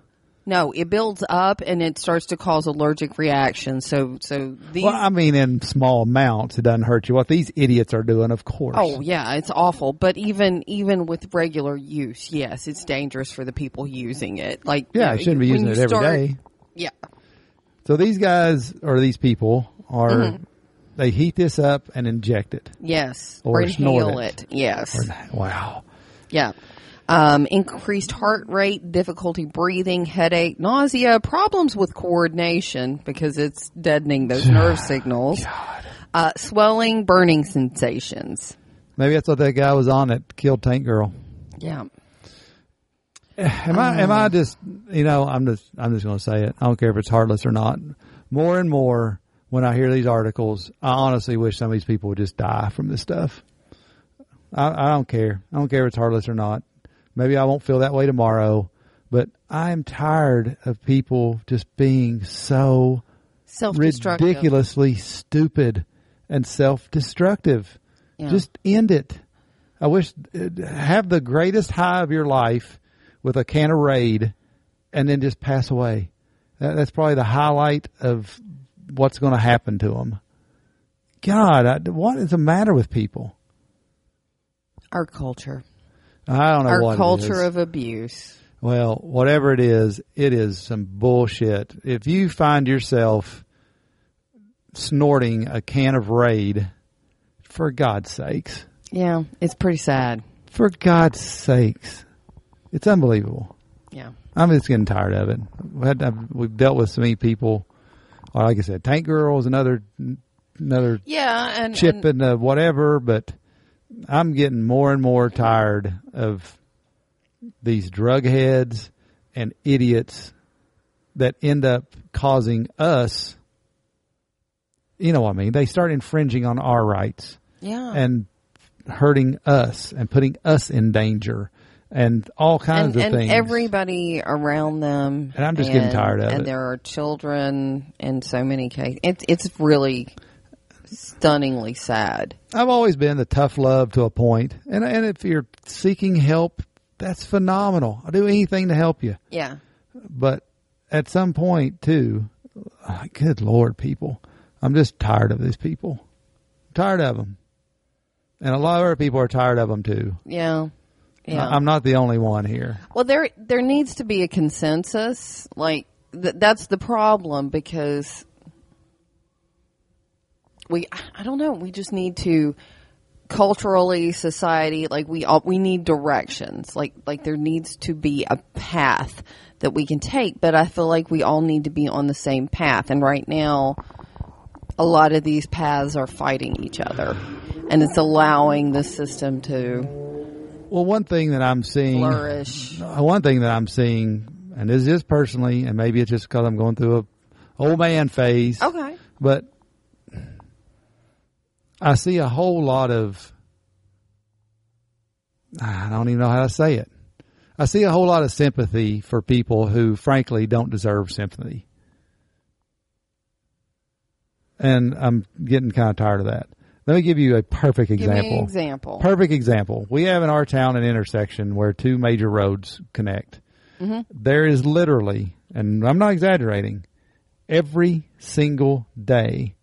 No, it builds up and it starts to cause allergic reactions. So, so these. Well, I mean, in small amounts, it doesn't hurt you. What these idiots are doing, of course. Oh yeah, it's awful. But even even with regular use, yes, it's dangerous for the people using it. Like yeah, you know, I shouldn't be using it every start, day. Yeah. So these guys or these people are. Mm-hmm. They heat this up and inject it. Yes. Or, or inhale it. it. Yes. Or, wow. Yeah. Um, increased heart rate, difficulty breathing, headache, nausea, problems with coordination because it's deadening those nerve signals. God. Uh, swelling, burning sensations. Maybe that's what that guy was on that killed Tank Girl. Yeah. Am I, um, am I just, you know, I'm just, I'm just going to say it. I don't care if it's heartless or not. More and more. When I hear these articles, I honestly wish some of these people would just die from this stuff. I, I don't care. I don't care if it's heartless or not. Maybe I won't feel that way tomorrow, but I'm tired of people just being so ridiculously stupid and self-destructive. Yeah. Just end it. I wish have the greatest high of your life with a can of Raid and then just pass away. That, that's probably the highlight of what's going to happen to them. God, I, what is the matter with people? Our culture. I don't know Our what culture it is. Of abuse. Well, whatever it is, it is some bullshit. If you find yourself snorting a can of Raid, for God's sakes. Yeah, it's pretty sad. For God's sakes. It's unbelievable. Yeah. I'm just getting tired of it. We've dealt with so many people. Well, like I said, Tank Girl is another, another yeah, and, chip and, and whatever, but I'm getting more and more tired of these drug heads and idiots that end up causing us, you know what I mean? They start infringing on our rights yeah. and hurting us and putting us in danger. And all kinds and, of and things. And everybody around them. And I'm just and, getting tired of and it. And there are children in so many cases. It, it's really stunningly sad. I've always been the tough love to a point. And, and if you're seeking help, that's phenomenal. I'll do anything to help you. Yeah. But at some point, too, good Lord, people. I'm just tired of these people. I'm tired of them. And a lot of other people are tired of them, too. Yeah. Yeah. I'm not the only one here. Well, there there needs to be a consensus. Like, th- that's the problem, because we, I don't know, we just need to, culturally, society, like, we all, we need directions. Like, like there needs to be a path that we can take, but I feel like we all need to be on the same path. And right now, a lot of these paths are fighting each other, and it's allowing the system to... Well, one thing that I'm seeing, flourish. One thing that I'm seeing, and this is personally, and maybe it's just because I'm going through a old man phase. Okay. But I see a whole lot of, I don't even know how to say it. I see a whole lot of sympathy for people who, frankly, don't deserve sympathy. And I'm getting kind of tired of that. Let me give you a perfect example. Give me an example. Perfect example. We have in our town an intersection where two major roads connect. Mm-hmm. There is literally, and I'm not exaggerating, every single day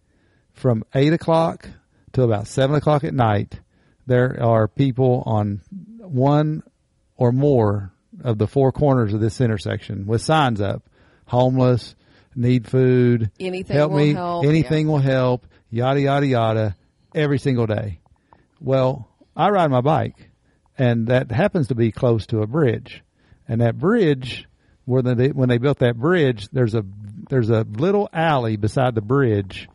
from eight o'clock to about seven o'clock at night, there are people on one or more of the four corners of this intersection with signs up, homeless, need food, anything help will me, help. anything yeah. will help, yada, yada, yada. Every single day. Well, I ride my bike, and that happens to be close to a bridge. And that bridge, where they, when they built that bridge, there's a there's a little alley beside the bridge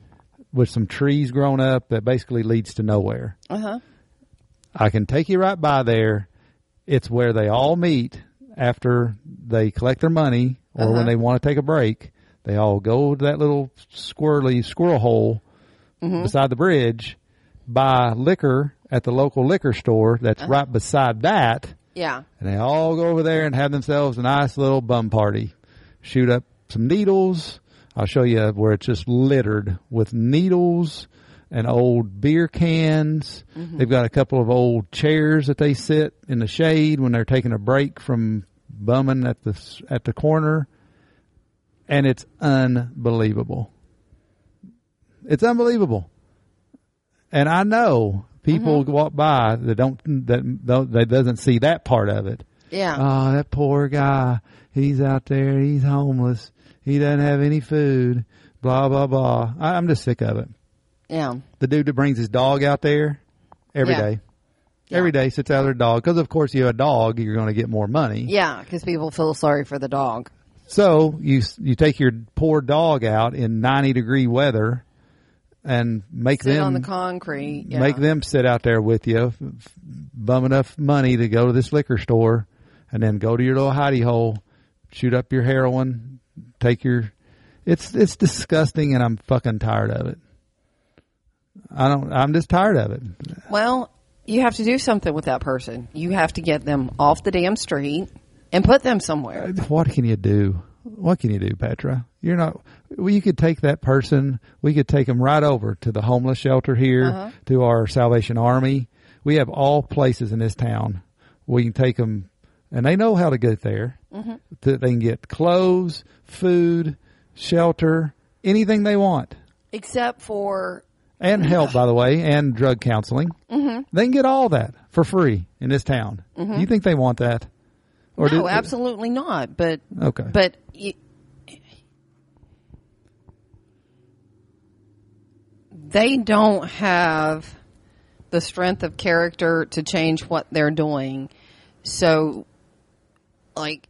with some trees grown up that basically leads to nowhere. Uh-huh. I can take you right by there. It's where they all meet after they collect their money or uh-huh. when they want to take a break. They all go to that little squirrely squirrel hole mm-hmm. beside the bridge. Buy liquor at the local liquor store that's uh-huh. right beside that. Yeah. And they all go over there and have themselves a nice little bum party. Shoot up some needles. I'll show you where it's just littered with needles and old beer cans. Mm-hmm. They've got a couple of old chairs that they sit in the shade when they're taking a break from bumming at the, at the corner. And it's unbelievable. It's unbelievable. And I know people mm-hmm. walk by that don't that that doesn't see that part of it. Yeah. Oh, that poor guy. He's out there. He's homeless. He doesn't have any food. Blah blah blah. I, I'm just sick of it. Yeah. The dude that brings his dog out there every yeah. day, yeah. every day sits out their dog because of course you have a dog, you're going to get more money. Yeah, because people feel sorry for the dog. So you you take your poor dog out in ninety degree weather. And make sit them on the concrete. Yeah. Make them sit out there with you, bum enough money to go to this liquor store, and then go to your little hidey hole, shoot up your heroin, take your. It's it's disgusting, and I'm fucking tired of it. I don't. I'm just tired of it. Well, you have to do something with that person. You have to get them off the damn street and put them somewhere. What can you do? What can you do, Petra? You're not. Well, you could take that person. We could take them right over to the homeless shelter here, uh-huh. to our Salvation Army. We have all places in this town. We can take them, and they know how to get there. Mm-hmm. They can get clothes, food, shelter, anything they want, except for and help, by the way, and drug counseling. Mm-hmm. They can get all that for free in this town. Mm-hmm. Do you think they want that? Or no, do, absolutely not. But okay, but. You, They don't have the strength of character to change what they're doing. So, like,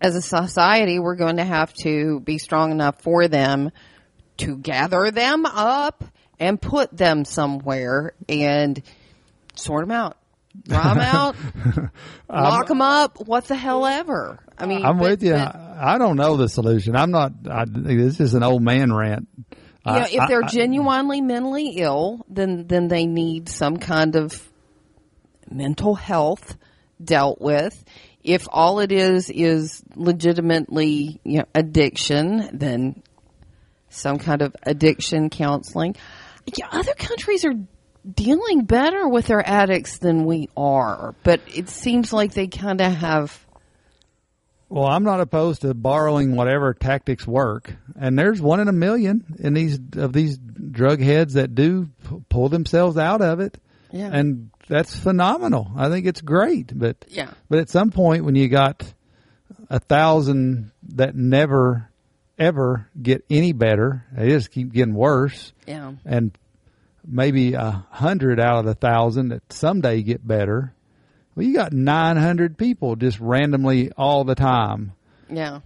as a society, we're going to have to be strong enough for them to gather them up and put them somewhere and sort them out. Draw them out, lock them up, what the hell ever. I mean, I'm but, with you. But, I don't know the solution. I'm not, I, this is an old man rant. You know, if they're I, I, genuinely mentally ill, then, then they need some kind of mental health dealt with. If all it is is legitimately, you know, addiction, then some kind of addiction counseling. Yeah, other countries are dealing better with their addicts than we are, but it seems like they kind of have... Well, I'm not opposed to borrowing whatever tactics work, and there's one in a million in these of these drug heads that do p- pull themselves out of it. Yeah. And that's phenomenal. I think it's great. But yeah. But at some point when you got a thousand that never, ever get any better, they just keep getting worse. Yeah. And maybe a hundred out of the thousand that someday get better. Well, you got nine hundred people just randomly all the time. Yeah.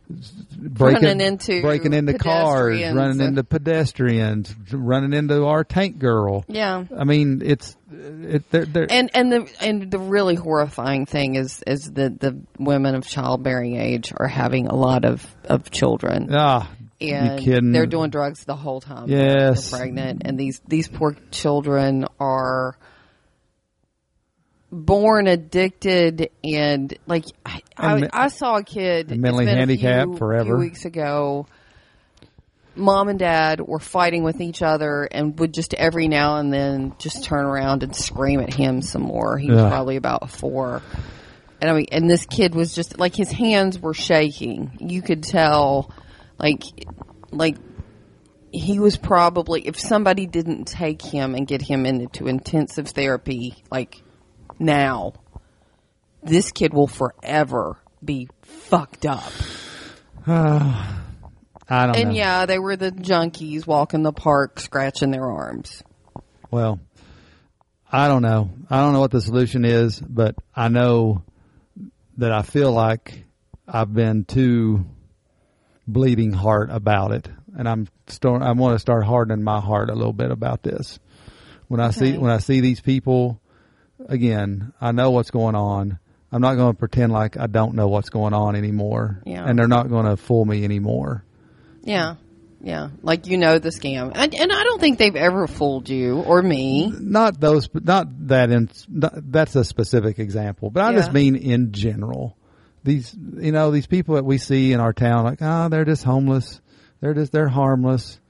Breaking, running into breaking into cars, running and, into pedestrians, running into our Tank Girl. Yeah. I mean, it's it, they're, they're, and and the and the really horrifying thing is is that the women of childbearing age are having a lot of, of children. Ah, and you kidding? They're doing drugs the whole time. Yes. They're pregnant, and these these poor children are born addicted, and like I, and, I, I saw a kid mentally handicapped a few, forever. Few weeks ago, mom and dad were fighting with each other, and would just every now and then just turn around and scream at him some more. He was yeah. probably about four, and I mean, and this kid was just like his hands were shaking. You could tell, like, like. He was probably, if somebody didn't take him and get him into intensive therapy, like. Now, this kid will forever be fucked up. Uh, I don't and know. And yeah, they were the junkies walking the park, scratching their arms. Well, I don't know. I don't know what the solution is, but I know that I feel like I've been too bleeding heart about it. And I'm start, I want to start hardening my heart a little bit about this. When I okay. see, when I see these people, again, I know what's going on. I'm not going to pretend like I don't know what's going on anymore. Yeah. And they're not going to fool me anymore. Yeah. Yeah. Like, you know, the scam. And, and I don't think they've ever fooled you or me. Not those, not that. In, not, that's a specific example, but I yeah. just mean in general. These, you know, these people that we see in our town, like, ah, oh, they're just homeless. They're just, they're harmless.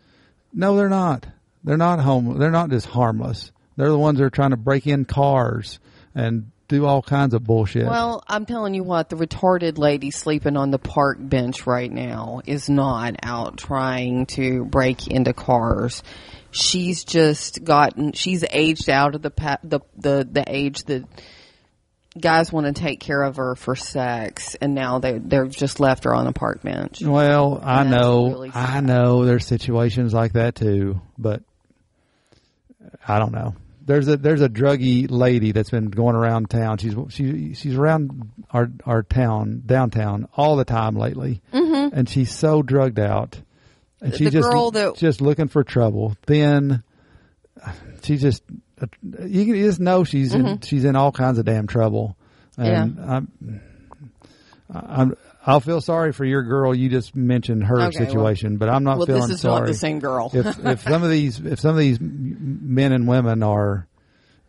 No, they're not. They're not homeless. They're not just harmless. They're the ones that are trying to break in cars and do all kinds of bullshit. Well, I'm telling you what, the retarded lady sleeping on the park bench right now is not out trying to break into cars. She's just gotten, she's aged out of the pa- the, the, the age that guys want to take care of her for sex, and now they, they've just left her on the park bench. Well, and I know, really I know there's situations like that too, but I don't know. There's a there's a druggy lady that's been going around town. She's she she's around our our town downtown all the time lately, mm-hmm. and she's so drugged out. And she's just that... just looking for trouble. Then she's just you can just know she's mm-hmm. in, she's in all kinds of damn trouble. And yeah. I'm, I'm I'll feel sorry for your girl. You just mentioned her okay, situation, well, but I'm not well, feeling sorry. This is sorry. Not the same girl. if, if some of these, if some of these men and women are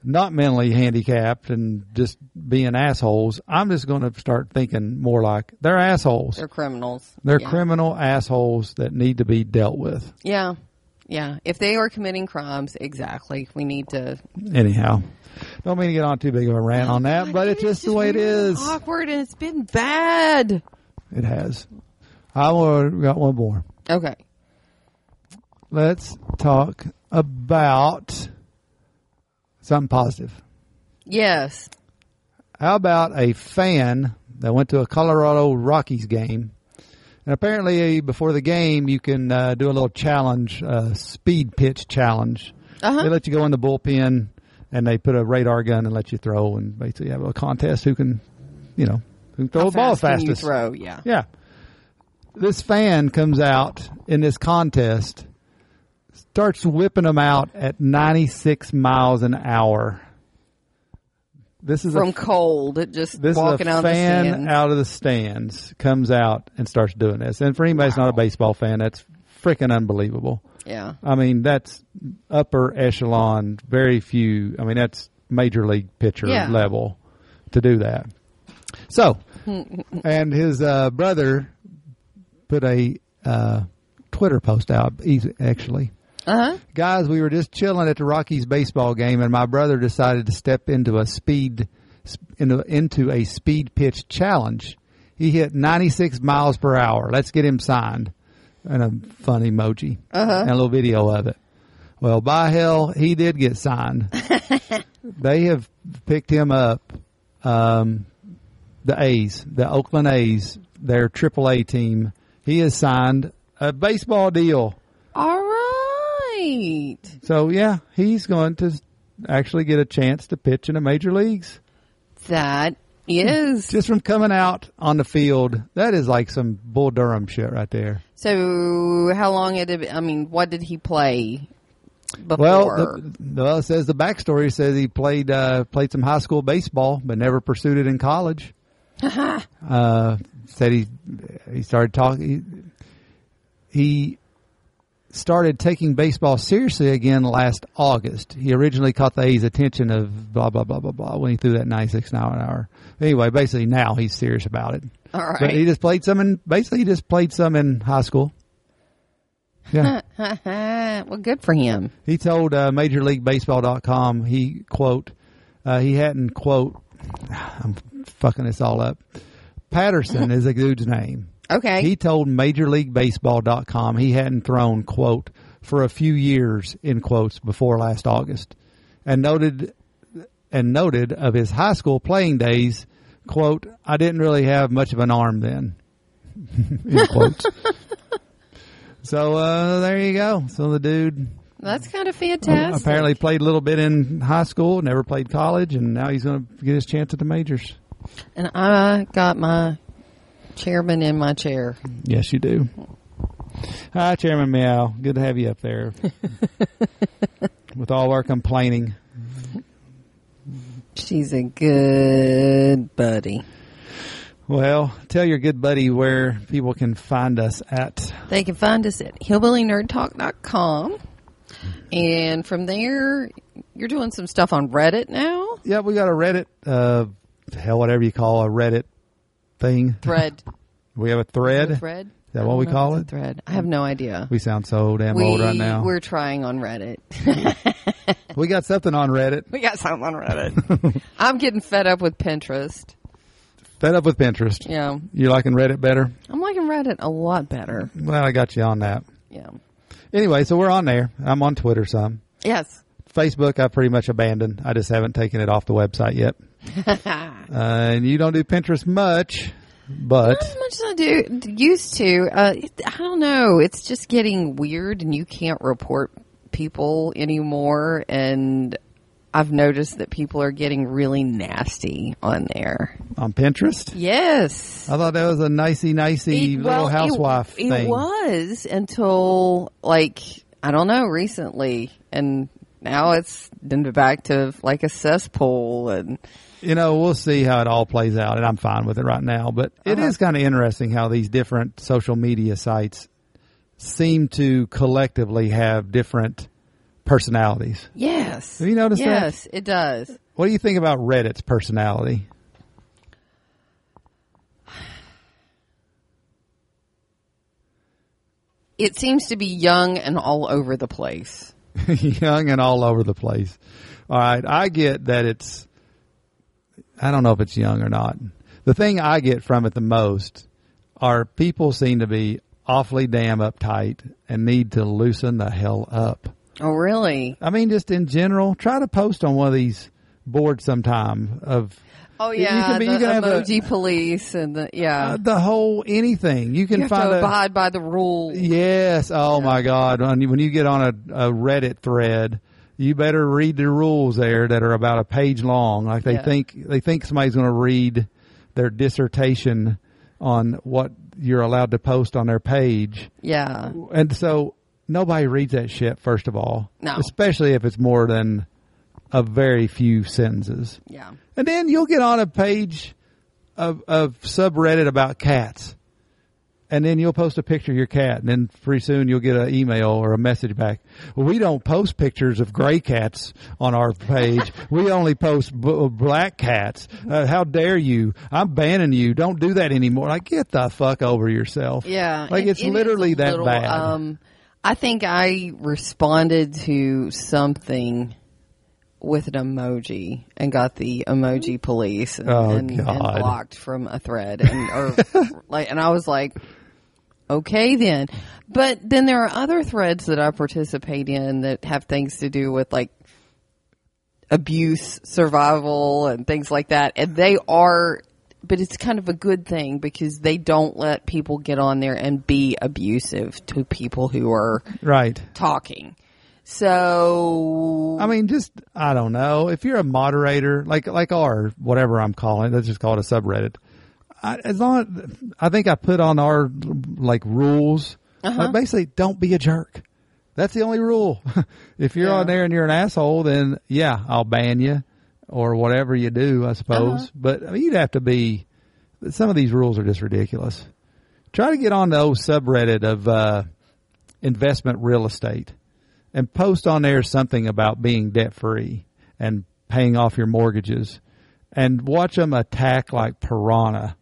not mentally handicapped and just being assholes, I'm just going to start thinking more like they're assholes. They're criminals. They're yeah. criminal assholes that need to be dealt with. Yeah. Yeah. If they are committing crimes, exactly. We need to. Anyhow. Don't mean to get on too big of a rant on that, oh but God, it's just, just the way it is. Awkward, and it's been bad. It has. I got one more. Okay. Let's talk about something positive. Yes. How about a fan that went to a Colorado Rockies game? And apparently before the game, you can uh, do a little challenge, uh, speed pitch challenge. Uh-huh. They let you go in the bullpen, and they put a radar gun and let you throw, and basically have a contest who can, you know. Who can throw How the ball fast fastest. Can you throw, yeah. Yeah. This fan comes out in this contest, starts whipping them out at ninety-six miles an hour. This is From a, cold, it just this walking is a out fan of the stands. Out of the stands comes out and starts doing this. And for anybody wow. that's not a baseball fan, that's freaking unbelievable. Yeah. I mean, that's upper echelon, very few. I mean, that's major league pitcher yeah. level to do that. So, and his uh, brother put a uh, Twitter post out, actually. Uh-huh. Guys, we were just chilling at the Rockies baseball game, and my brother decided to step into a speed into, into a speed pitch challenge. He hit ninety-six miles per hour. Let's get him signed. And a fun emoji. Uh-huh. And a little video of it. Well, by hell, he did get signed. They have picked him up. Um, the A's, the Oakland A's, their triple A team. He has signed a baseball deal. All right. So, yeah, he's going to actually get a chance to pitch in the major leagues. That is. Just from coming out on the field, that is like some Bull Durham shit right there. So, how long had it, I mean, what did he play before? Well, the, the, it says the backstory says he played uh, played some high school baseball, but never pursued it in college. uh, said he he started talking. He, he started taking baseball seriously again last August. He originally caught the A's attention of blah blah blah blah blah when he threw that ninety-six mile an hour. Anyway, basically now he's serious about it. All right. But he just played some in basically he just played some in high school. Yeah. Well, good for him. He told uh, Major League Baseball dot com he quote uh, he hadn't quote. I'm fucking this all up. Patterson is a dude's name. Okay. He told Major League Baseball dot com he hadn't thrown, quote, for a few years, end quotes, before last August. And noted and noted of his high school playing days, quote, I didn't really have much of an arm then, end quotes. So uh, there you go. So the dude... That's kind of fantastic. Apparently played a little bit in high school, never played college, and now he's going to get his chance at the majors. And I got my chairman in my chair. Yes, you do. Hi, Chairman Meow. Good to have you up there. With all our complaining. She's a good buddy. Well, tell your good buddy where people can find us at. They can find us at hillbilly nerd talk dot com. And from there, you're doing some stuff on Reddit now? Yeah, we got a Reddit, uh, hell, whatever you call a Reddit thing. Thread. We have a thread? A thread? Is that what we call it? Thread. I have no idea. We sound so damn we, old right now. We're trying on Reddit. We got something on Reddit. We got something on Reddit. I'm getting fed up with Pinterest. Fed up with Pinterest? Yeah. You liking Reddit better? I'm liking Reddit a lot better. Well, I got you on that. Yeah. Anyway, so we're on there. I'm on Twitter some. Yes. Facebook, I pretty much abandoned. I just haven't taken it off the website yet. uh, and you don't do Pinterest much, but... Not as much as I do, used to. Uh, I don't know. It's just getting weird, and you can't report people anymore. And I've noticed that people are getting really nasty on there. On Pinterest? Yes. I thought that was a nicey, nicey it, well, little housewife it, thing. It was until, like, I don't know, recently. And now it's been back to, like, a cesspool. And you know, we'll see how it all plays out. And I'm fine with it right now. But it uh-huh. is kind of interesting how these different social media sites seem to collectively have different personalities. Yes. Have you noticed yes, that? Yes, it does. What do you think about Reddit's personality? It seems to be young and all over the place. Young and all over the place. All right. I get that it's, I don't know if it's young or not. The thing I get from it the most are people seem to be awfully damn uptight and need to loosen the hell up. Oh, really? I mean, just in general, try to post on one of these boards sometime of... Oh, yeah, you can be, the you can emoji have a, police and the, yeah. Uh, the whole anything. You can you find have to abide a, by the rules. Yes. Oh, yeah. My God. When you, when you get on a, a Reddit thread, you better read the rules there that are about a page long. Like they yeah. think they think somebody's going to read their dissertation on what you're allowed to post on their page. Yeah. And so... Nobody reads that shit, first of all. No. Especially if it's more than a very few sentences. Yeah. And then you'll get on a page of, of subreddit about cats. And then you'll post a picture of your cat. And then pretty soon you'll get an email or a message back. Well, we don't post pictures of gray cats on our page. We only post b- black cats. Uh, how dare you? I'm banning you. Don't do that anymore. Like, get the fuck over yourself. Yeah. Like, it's it, it literally that little, bad. Um, I think I responded to something with an emoji and got the emoji police and, oh, and, and blocked from a thread. And, or, like, and I was like, Okay, then. But then there are other threads that I participate in that have things to do with like abuse, survival, and things like that. And they are, but it's kind of a good thing because they don't let people get on there and be abusive to people who are right talking. So, I mean, just, I don't know. If you're a moderator, like, like our, whatever I'm calling it, let's just call it a subreddit. I, as long as, I think I put on our like rules, uh-huh. like basically don't be a jerk. That's the only rule. If you're yeah. on there and you're an asshole, then yeah, I'll ban you or whatever you do, I suppose. Uh-huh. But I mean, you'd have to be, some of these rules are just ridiculous. Try to get on the old subreddit of, uh, investment real estate and post on there something about being debt free and paying off your mortgages. And watch them attack like piranha.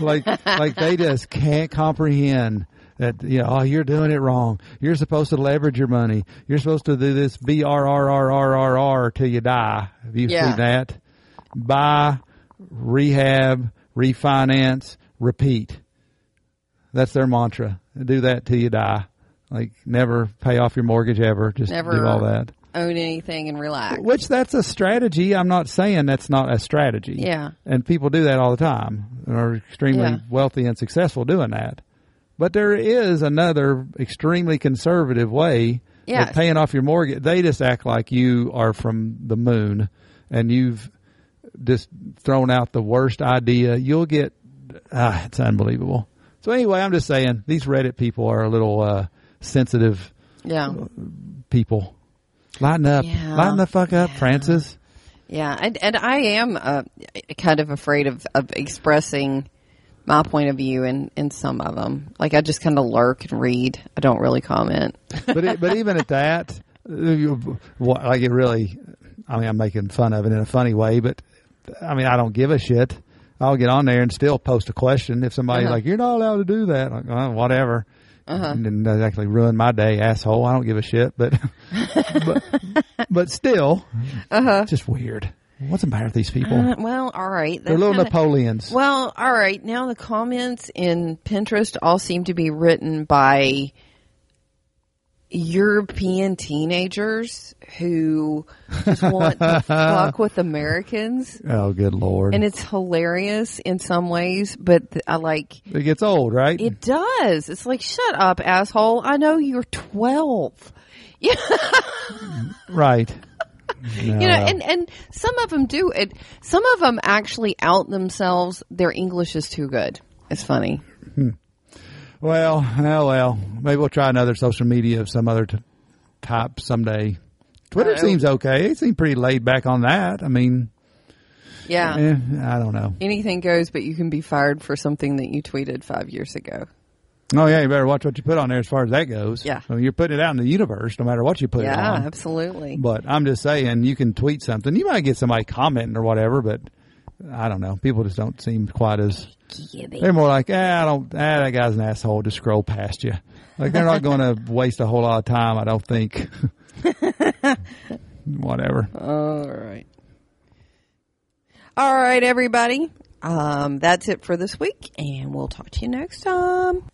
like, like they just can't comprehend that, you know, oh, you're doing it wrong. You're supposed to leverage your money. You're supposed to do this B R R R R R R till you die. Have you yeah. seen that? Buy, rehab, refinance, repeat. That's their mantra. Do that till you die. Like never pay off your mortgage ever. Just never. Do all that. Own anything and relax. Which that's a strategy. I'm not saying that's not a strategy. Yeah. And people do that all the time and are extremely yeah. wealthy and successful doing that. But there is another extremely conservative way yes. of paying off your mortgage. They just act like you are from the moon and you've just thrown out the worst idea. You'll get, ah, it's unbelievable. So anyway, I'm just saying these Reddit people are a little uh, sensitive yeah. people. Lighten up. Yeah. Lighten the fuck up, yeah. Francis. Yeah. And, and I am uh, kind of afraid of, of expressing my point of view in, in some of them. Like, I just kind of lurk and read. I don't really comment. but it, but even at that, like, it really, I mean, I'm making fun of it in a funny way, but, I mean, I don't give a shit. I'll get on there and still post a question. If somebody's uh-huh. like, you're not allowed to do that, like, oh, whatever. Uh-huh. And then that actually ruined my day, asshole. I don't give a shit, but but, but still, uh-huh. just weird. What's the matter with these people? Uh, well, all right. They're little kinda, Napoleons. Well, all right. Now the comments in Pinterest all seem to be written by European teenagers who just want to fuck with Americans. Oh, good Lord. And it's hilarious in some ways, but th- I like... It gets old, right? It does. It's like, shut up, asshole. I know you're twelve. Yeah. Right. No. You know, and, and some of them do it. Some of them actually out themselves. Their English is too good. It's funny. Hmm. Well, oh well. Maybe we'll try another social media of some other t- type someday. Twitter seems okay. It seemed pretty laid back on that. I mean, yeah. Eh, I don't know. Anything goes, but you can be fired for something that you tweeted five years ago. Oh, yeah. You better watch what you put on there as far as that goes. Yeah. I mean, you're putting it out in the universe no matter what you put yeah, it on. Yeah, absolutely. But I'm just saying you can tweet something. You might get somebody commenting or whatever, but I don't know. People just don't seem quite as... Gibby. They're more like, ah, I don't, ah, that guy's an asshole. Just scroll past you. Like, they're not going to waste a whole lot of time, I don't think. Whatever. All right. All right, everybody. Um, that's it for this week, and we'll talk to you next time.